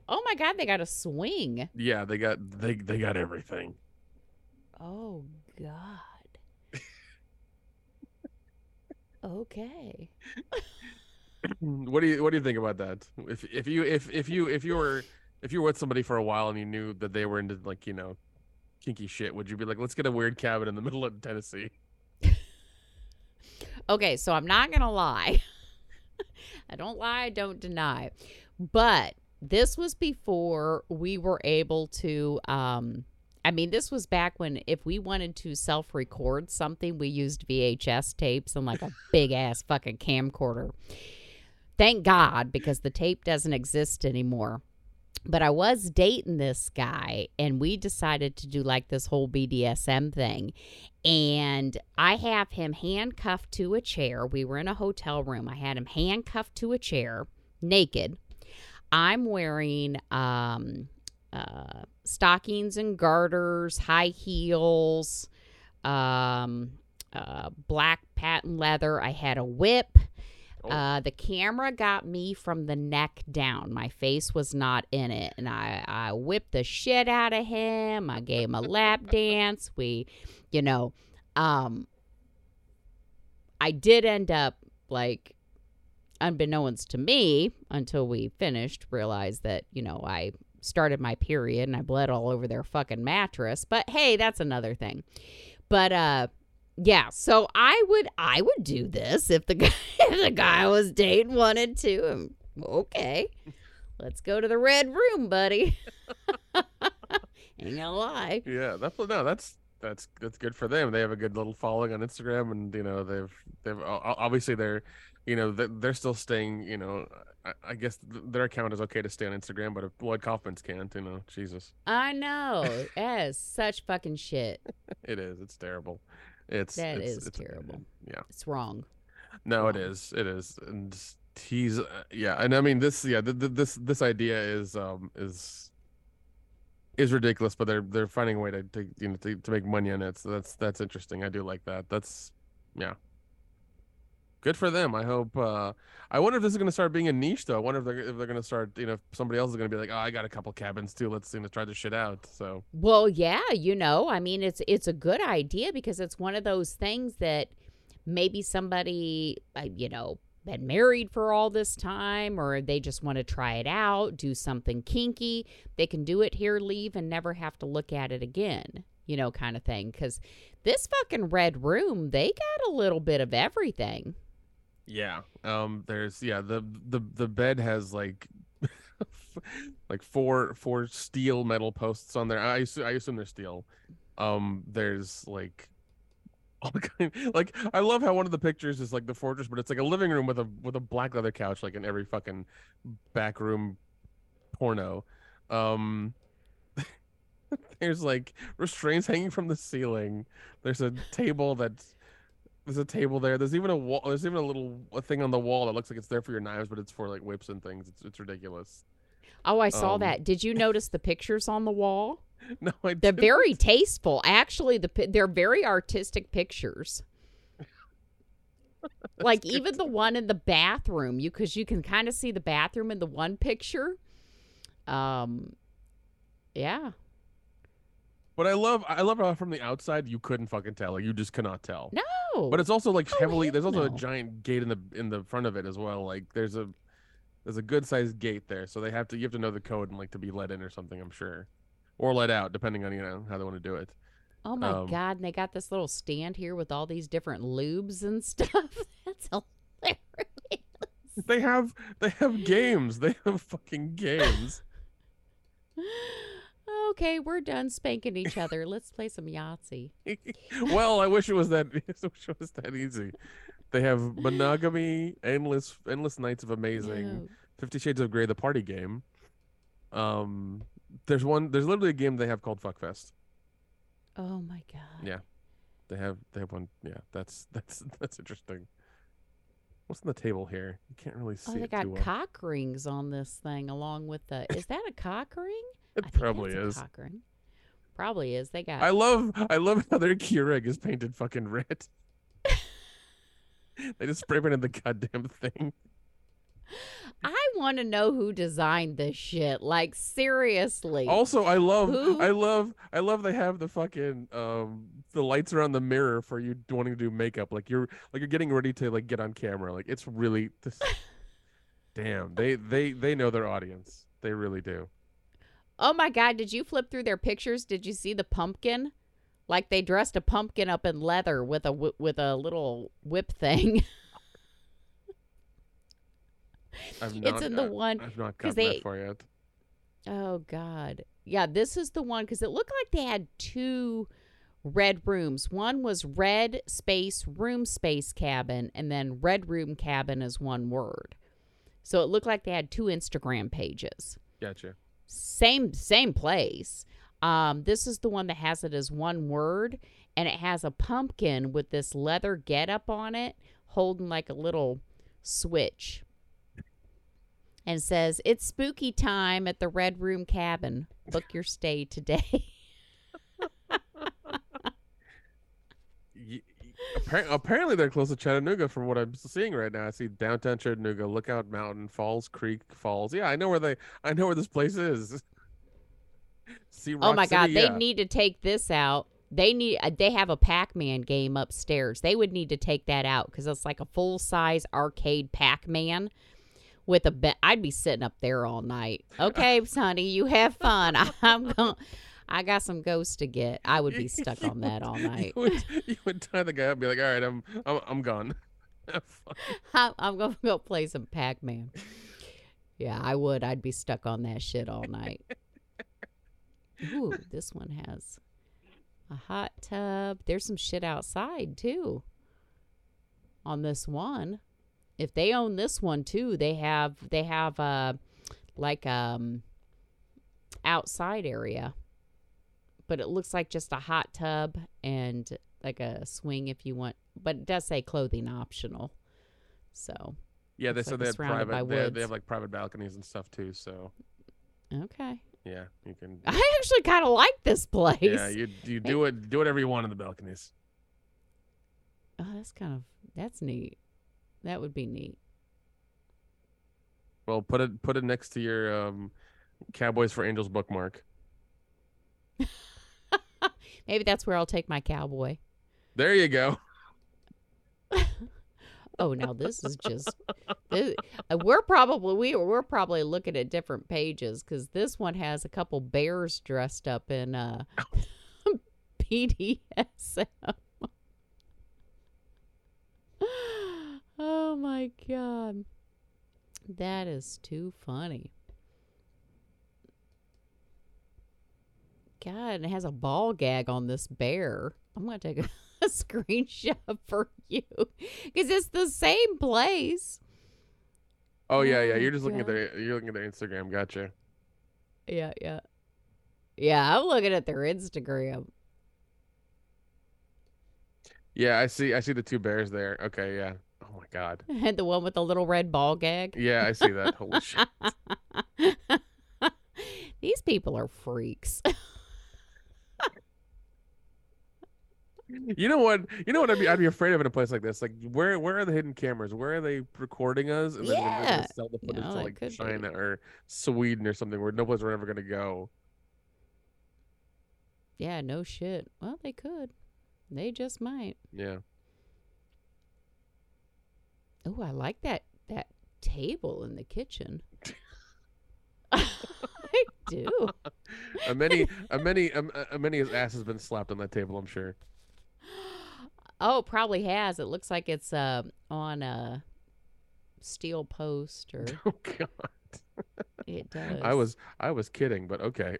Oh my God, they got a swing. Yeah, they got they they got everything. Oh God. Okay. What do you what do you think about that? If if you if if you if you were if you were with somebody for a while and you knew that they were into, like, you know, kinky shit, would you be like, let's get a weird cabin in the middle of Tennessee? Okay, so I'm not gonna lie. I don't lie, I don't deny. But this was before we were able to um I mean, this was back when if we wanted to self-record something, we used V H S tapes and like a big-ass fucking camcorder. Thank God, because the tape doesn't exist anymore. But I was dating this guy, and we decided to do like this whole B D S M thing. And I have him handcuffed to a chair. We were in a hotel room. I had him handcuffed to a chair, naked. I'm wearing... um. Uh, stockings and garters, high heels, um, uh, black patent leather. I had a whip. Oh. Uh, the camera got me from the neck down. My face was not in it. And I, I whipped the shit out of him. I gave him a lap dance. We, you know, um, I did end up, like, unbeknownst to me until we finished, realized that, you know, I... started my period and I bled all over their fucking mattress, but hey, that's another thing. But uh yeah, so I would I would do this if the guy if the guy I was dating wanted to. And okay, let's go to the red room, buddy. Ain't gonna lie. Yeah, that's no, that's that's that's good for them. They have a good little following on Instagram, and you know they've they've obviously they're you know they're still staying. You know, I guess their account is okay to stay on Instagram, but if Lloyd Kaufman's can't, you know, Jesus. I know. That is such fucking shit. It is. It's terrible. It's that it's, is it's, terrible. Yeah, it's wrong. No, wrong. it is. It is. And he's uh, yeah, and I mean this yeah th- th- this this idea is um is. is ridiculous, but they're they're finding a way to, to you know to, to make money on it. So that's that's interesting. I do like that. That's yeah. Good for them. I hope. Uh, I wonder if this is going to start being a niche though. I wonder if they're if they're going to start. You know, if somebody else is going to be like, oh, I got a couple cabins too. Let's you know, try this shit out. So. Well, yeah, you know, I mean, it's it's a good idea because it's one of those things that maybe somebody you know been married for all this time, or they just want to try it out, do something kinky. They can do it here, leave, and never have to look at it again, you know, kind of thing. Because this fucking red room, they got a little bit of everything. Yeah. Um. There's yeah. The the the bed has like like four four steel metal posts on there. I assume, I assume they're steel. Um. There's like. All kind of, like I love how one of the pictures is like the fortress, but it's like a living room with a with a black leather couch, like in every fucking back room porno. Um, there's like restraints hanging from the ceiling. There's a table that's there's a table there. There's even a wall. There's even a little a thing on the wall that looks like it's there for your knives, but it's for like whips and things. It's it's ridiculous. Oh, I saw um, that. Did you notice the pictures on the wall? No, I didn't. They're very tasteful. Actually, the they're very artistic pictures. Like even to... the one in the bathroom, you because you can kind of see the bathroom in the one picture. Um, yeah. But I love I love how from the outside you couldn't fucking tell. Like, you just cannot tell. No. No. But it's also like oh, heavily there's also no. a giant gate in the in the front of it as well. Like there's a there's a good sized gate there, so they have to you have to know the code and like to be let in or something, I'm sure. Or let out, depending on, you know, how they want to do it. Oh my um, God, and they got this little stand here with all these different lubes and stuff. That's hilarious. They have they have games. They have fucking games. Okay, we're done spanking each other. Let's play some Yahtzee. Well, I wish it was that I wish it was that easy. They have monogamy, endless endless nights of amazing, yeah. Fifty Shades of Grey, the party game. Um there's one there's literally a game they have called Fuckfest. Oh my God. Yeah. They have they have one yeah, that's that's that's interesting. What's on the table here? You can't really see. Oh, they it got too well. Cock rings on this thing along with the is that a cock ring? It I probably is. A cock ring. Probably is. They got I love I love how their Keurig is painted fucking red. They just spray painted the goddamn thing. I want to know who designed this shit. Like, seriously. Also, I love, who? I love, I love. They have the fucking um, the lights around the mirror for you wanting to do makeup. Like you're, like you're getting ready to like get on camera. Like it's really, this... damn. They, they, they know their audience. They really do. Oh my God! Did you flip through their pictures? Did you see the pumpkin? Like they dressed a pumpkin up in leather with a with a little whip thing. I've not, it's in the I, one I've not gotten they, that far yet. Oh God, yeah, this is the one because it looked like they had two red rooms. One was red space room space cabin, and then red room cabin is one word. So it looked like they had two Instagram pages. Gotcha. Same same place. Um, this is the one that has it as one word, and it has a pumpkin with this leather getup on it, holding like a little switch. And says, it's spooky time at the Red Room Cabin. Book your stay today. Apparently, they're close to Chattanooga from what I'm seeing right now. I see downtown Chattanooga, Lookout Mountain, Falls Creek, Falls. Yeah, I know where they. I know where this place is. See, oh my God, City, they yeah. need to take this out. They need. They have a Pac-Man game upstairs. They would need to take that out because it's like a full-size arcade Pac-Man. With a bet, I'd be sitting up there all night. Okay, honey, you have fun. I'm going. I got some ghosts to get. I would be stuck on that all night. You would, you would tie the guy up and be like, "All right, I'm, I'm, I'm gone. I'm, I'm gonna go play some Pac-Man." Yeah, I would. I'd be stuck on that shit all night. Ooh, this one has a hot tub. There's some shit outside too. On this one. If they own this one too, they have they have uh like um outside area, but it looks like just a hot tub and like a swing if you want. But it does say clothing optional, so yeah. They said like they have private. They have, they have like private balconies and stuff too. So okay, yeah, you can. I actually kind of like this place. Yeah, you you do hey. it do whatever you want in the balconies. Oh, that's kind of that's neat. That would be neat. Well, put it put it next to your um, Cowboys for Angels bookmark. Maybe that's where I'll take my cowboy. There you go. Oh, now this is just this, we're probably we we're probably looking at different pages because this one has a couple bears dressed up in uh, B D S M. Oh my God. That is too funny. God, it has a ball gag on this bear. I'm going to take a, a screenshot for you because it's the same place. Oh, yeah, yeah. You're just God. looking at their you're looking at their Instagram. Gotcha. Yeah, yeah. Yeah, I'm looking at their Instagram. Yeah, I see. I see the two bears there. Okay, yeah. Oh my God. And the one with the little red ball gag. Yeah, I see that. Holy shit. These people are freaks. You know what? You know what I'd be I'd be afraid of in a place like this. Like where where are the hidden cameras? Where are they recording us? And then yeah. they're gonna sell the footage no, to like China be. or Sweden or something where no place we're ever gonna go. Yeah, no shit. Well, they could. They just might. Yeah. Oh, I like that that table in the kitchen. I do. A many, a many, a, a many his ass has been slapped on that table, I'm sure. Oh, probably has. It looks like it's uh, on a steel post or. Oh God. It does. I was I was kidding, but okay.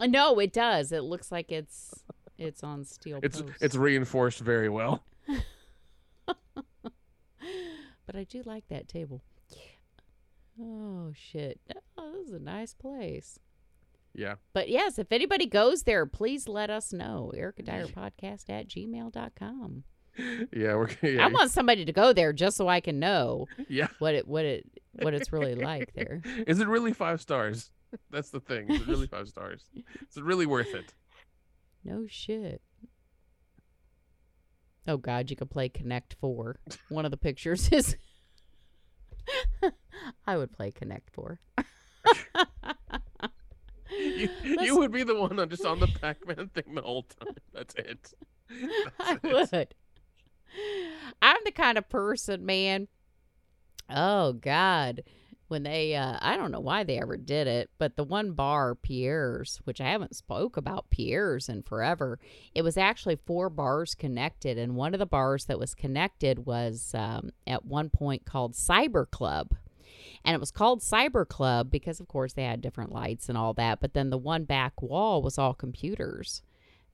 No, it does. It looks like it's it's on steel posts. It's it's reinforced very well. But I do like that table. Oh shit. Oh, this is a nice place. Yeah. But yes, if anybody goes there, please let us know. Erica Dyer podcast at gmail dot com. Yeah, we're yeah. I want somebody to go there just so I can know yeah. what it what it what it's really like there. Is it really five stars? That's the thing. Is it really five stars? Is it really worth it? No shit. Oh God, you could play Connect Four. One of the pictures is I would play Connect Four. you, you would be the one on just on the Pac-Man thing the whole time. That's it. That's I it. would. I'm the kind of person, man. Oh God. When they, uh, I don't know why they ever did it, but the one bar, Pierre's, which I haven't spoke about Pierre's in forever, it was actually four bars connected. And one of the bars that was connected was um, at one point called Cyber Club. And it was called Cyber Club because, of course, they had different lights and all that. But then the one back wall was all computers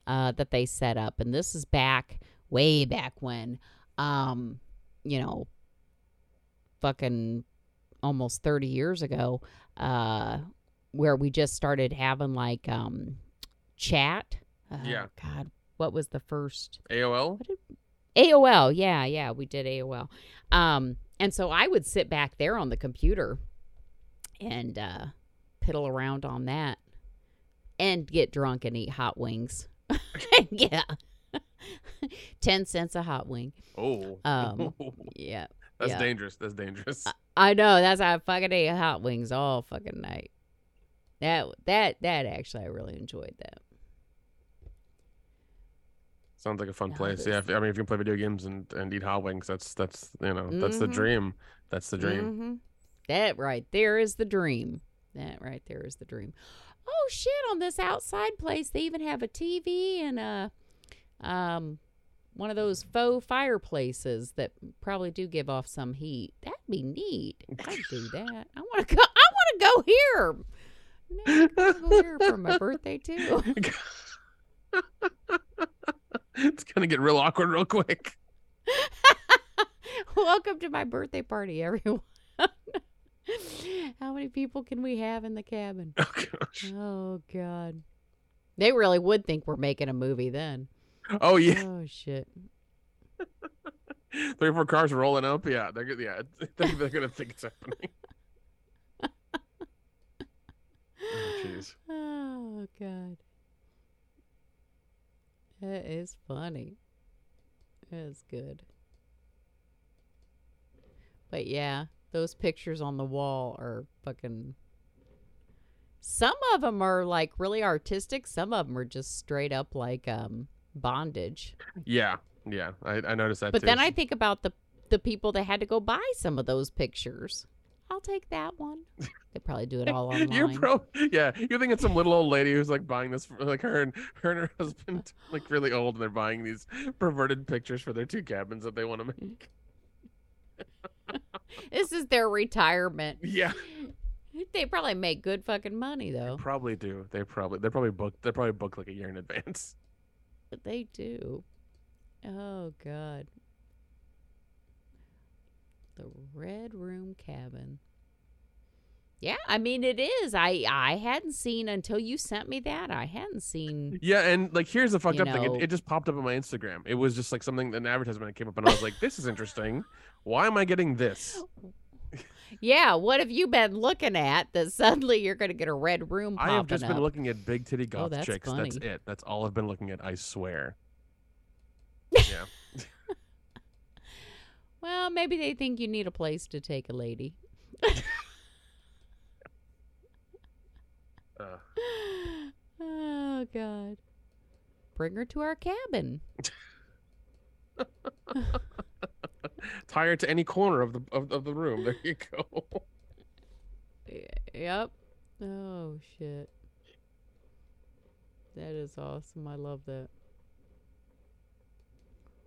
uh, that they set up. And this is back, way back when, um, you know, fucking... almost thirty years ago, uh, where we just started having like um, chat. Oh, yeah. God, what was the first? A O L? What did... A O L. Yeah, yeah, we did A O L. Um, and so I would sit back there on the computer and uh, piddle around on that and get drunk and eat hot wings. Yeah. Ten cents a hot wing. Oh. Um, yeah. That's yeah. dangerous. That's dangerous. I, I know. That's how I fucking ate hot wings all fucking night. That that that actually, I really enjoyed that. Sounds like a fun no, place. Yeah. If, I mean, if you can play video games and, and eat hot wings, that's that's you know that's mm-hmm. the dream. That's the dream. Mm-hmm. That right there is the dream. That right there is the dream. Oh shit! On this outside place, they even have a T V and a um. one of those faux fireplaces that probably do give off some heat. That'd be neat. I'd do that. I want to go. I want to go here. No, I go here for my birthday too. It's gonna get real awkward real quick. Welcome to my birthday party, everyone. How many people can we have in the cabin? Oh gosh. Oh God. They really would think we're making a movie then. Oh yeah! Oh shit! Three or four cars are rolling up. Yeah, they're gonna. Yeah, they're, they're gonna think it's happening. Oh jeez. Oh God. That is funny. That's good. But yeah, those pictures on the wall are fucking. Some of them are like really artistic. Some of them are just straight up like um. bondage. Yeah, yeah, I, I noticed that. But too. Then I think about the the people that had to go buy some of those pictures. I'll take that one. They probably do it all online. You're pro- yeah, you're thinking some little old lady who's like buying this, for, like her and her and her husband, like really old, and they're buying these perverted pictures for their two cabins that they want to make. This is their retirement. Yeah. They probably make good fucking money though. They probably do. They probably they're probably booked. They're probably booked like a year in advance. But they do. Oh God. The Red Room Cabin. Yeah, I mean it is. I I hadn't seen until you sent me that. I hadn't seen. Yeah, and like here's the fucked up know, thing. It, it just popped up on my Instagram. It was just like something an advertisement that came up, and I was like, "This is interesting. Why am I getting this?" Yeah, what have you been looking at that suddenly you're going to get a red room popping up? I have just up. been looking at big titty goth oh, that's chicks. Funny. That's it. That's all I've been looking at, I swear. Yeah. Well, maybe they think you need a place to take a lady. uh. Oh, God. Bring her to our cabin. Tie her to any corner of the of, of the room. There you go. Yep. Oh shit. That is awesome. I love that.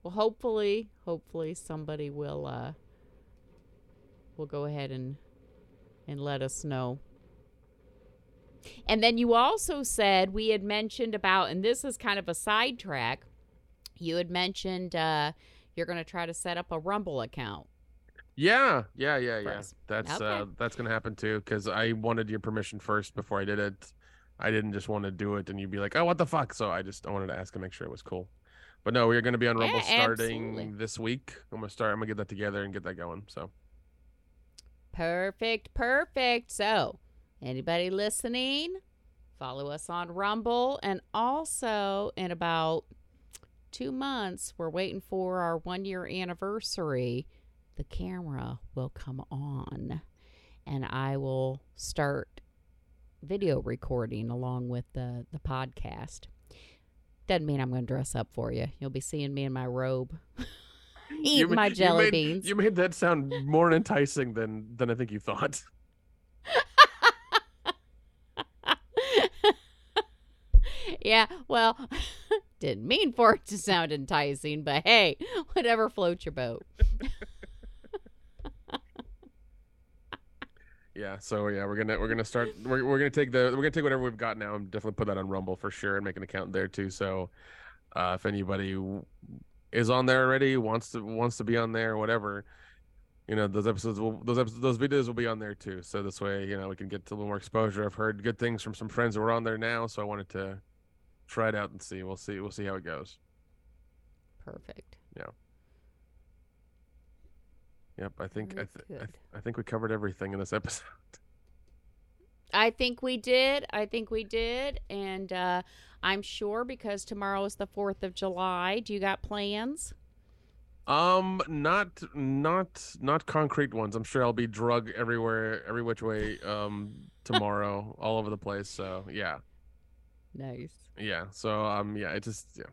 Well, hopefully, hopefully somebody will uh will go ahead and and let us know. And then you also said we had mentioned about, and this is kind of a sidetrack, you had mentioned uh, you're going to try to set up a Rumble account. Yeah, yeah, yeah, yeah. First. That's okay. uh, that's going to happen too, because I wanted your permission first before I did it. I didn't just want to do it and you'd be like, oh, what the fuck? So I just I wanted to ask and make sure it was cool. But no, we're going to be on Rumble yeah, starting absolutely. this week. I'm going to start. I'm going to get that together and get that going. So perfect, perfect. So. Anybody listening, follow us on Rumble. And also, in about two months, we're waiting for our one-year anniversary. The camera will come on, and I will start video recording along with the, the podcast. Doesn't mean I'm going to dress up for you. You'll be seeing me in my robe. Eat you my made, jelly you made, beans. You made that sound more enticing than, than I think you thought. Yeah, well, didn't mean for it to sound enticing, but hey, whatever floats your boat. Yeah, so yeah, we're gonna we're gonna start. We're we're gonna take the we're gonna take whatever we've got now and definitely put that on Rumble for sure and make an account there too. So uh, if anybody is on there already, wants to wants to be on there, whatever, you know, those episodes will those episodes, those videos will be on there too. So this way, you know, we can get a little more exposure. I've heard good things from some friends who are on there now, so I wanted to try it out and see. We'll see. We'll see how it goes. Perfect. Yeah. Yep. I think. I, th- I, th- I think we covered everything in this episode. I think we did. I think we did. And uh, I'm sure because tomorrow is the fourth of July. Do you got plans? Um, not, not, not concrete ones. I'm sure I'll be drug everywhere, every which way. Um, tomorrow, all over the place. So yeah. Nice. Yeah. So, um, yeah, it just, yeah.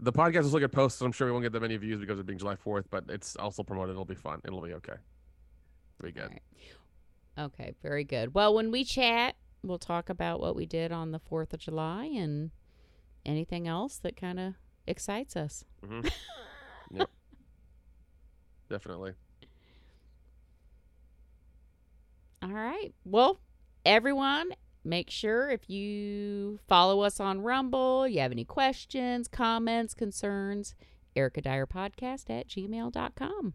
The podcast will still get posted. I'm sure we won't get that many views because of being July fourth, but it's also promoted. It'll be fun. It'll be okay. It'll be good. Right. Okay. Very good. Well, when we chat, we'll talk about what we did on the fourth of July and anything else that kind of excites us. Mm-hmm. Yep. Definitely. All right. Well, everyone, make sure if you follow us on Rumble, you have any questions, comments, concerns, Erica Dyer Podcast at gmail dot com.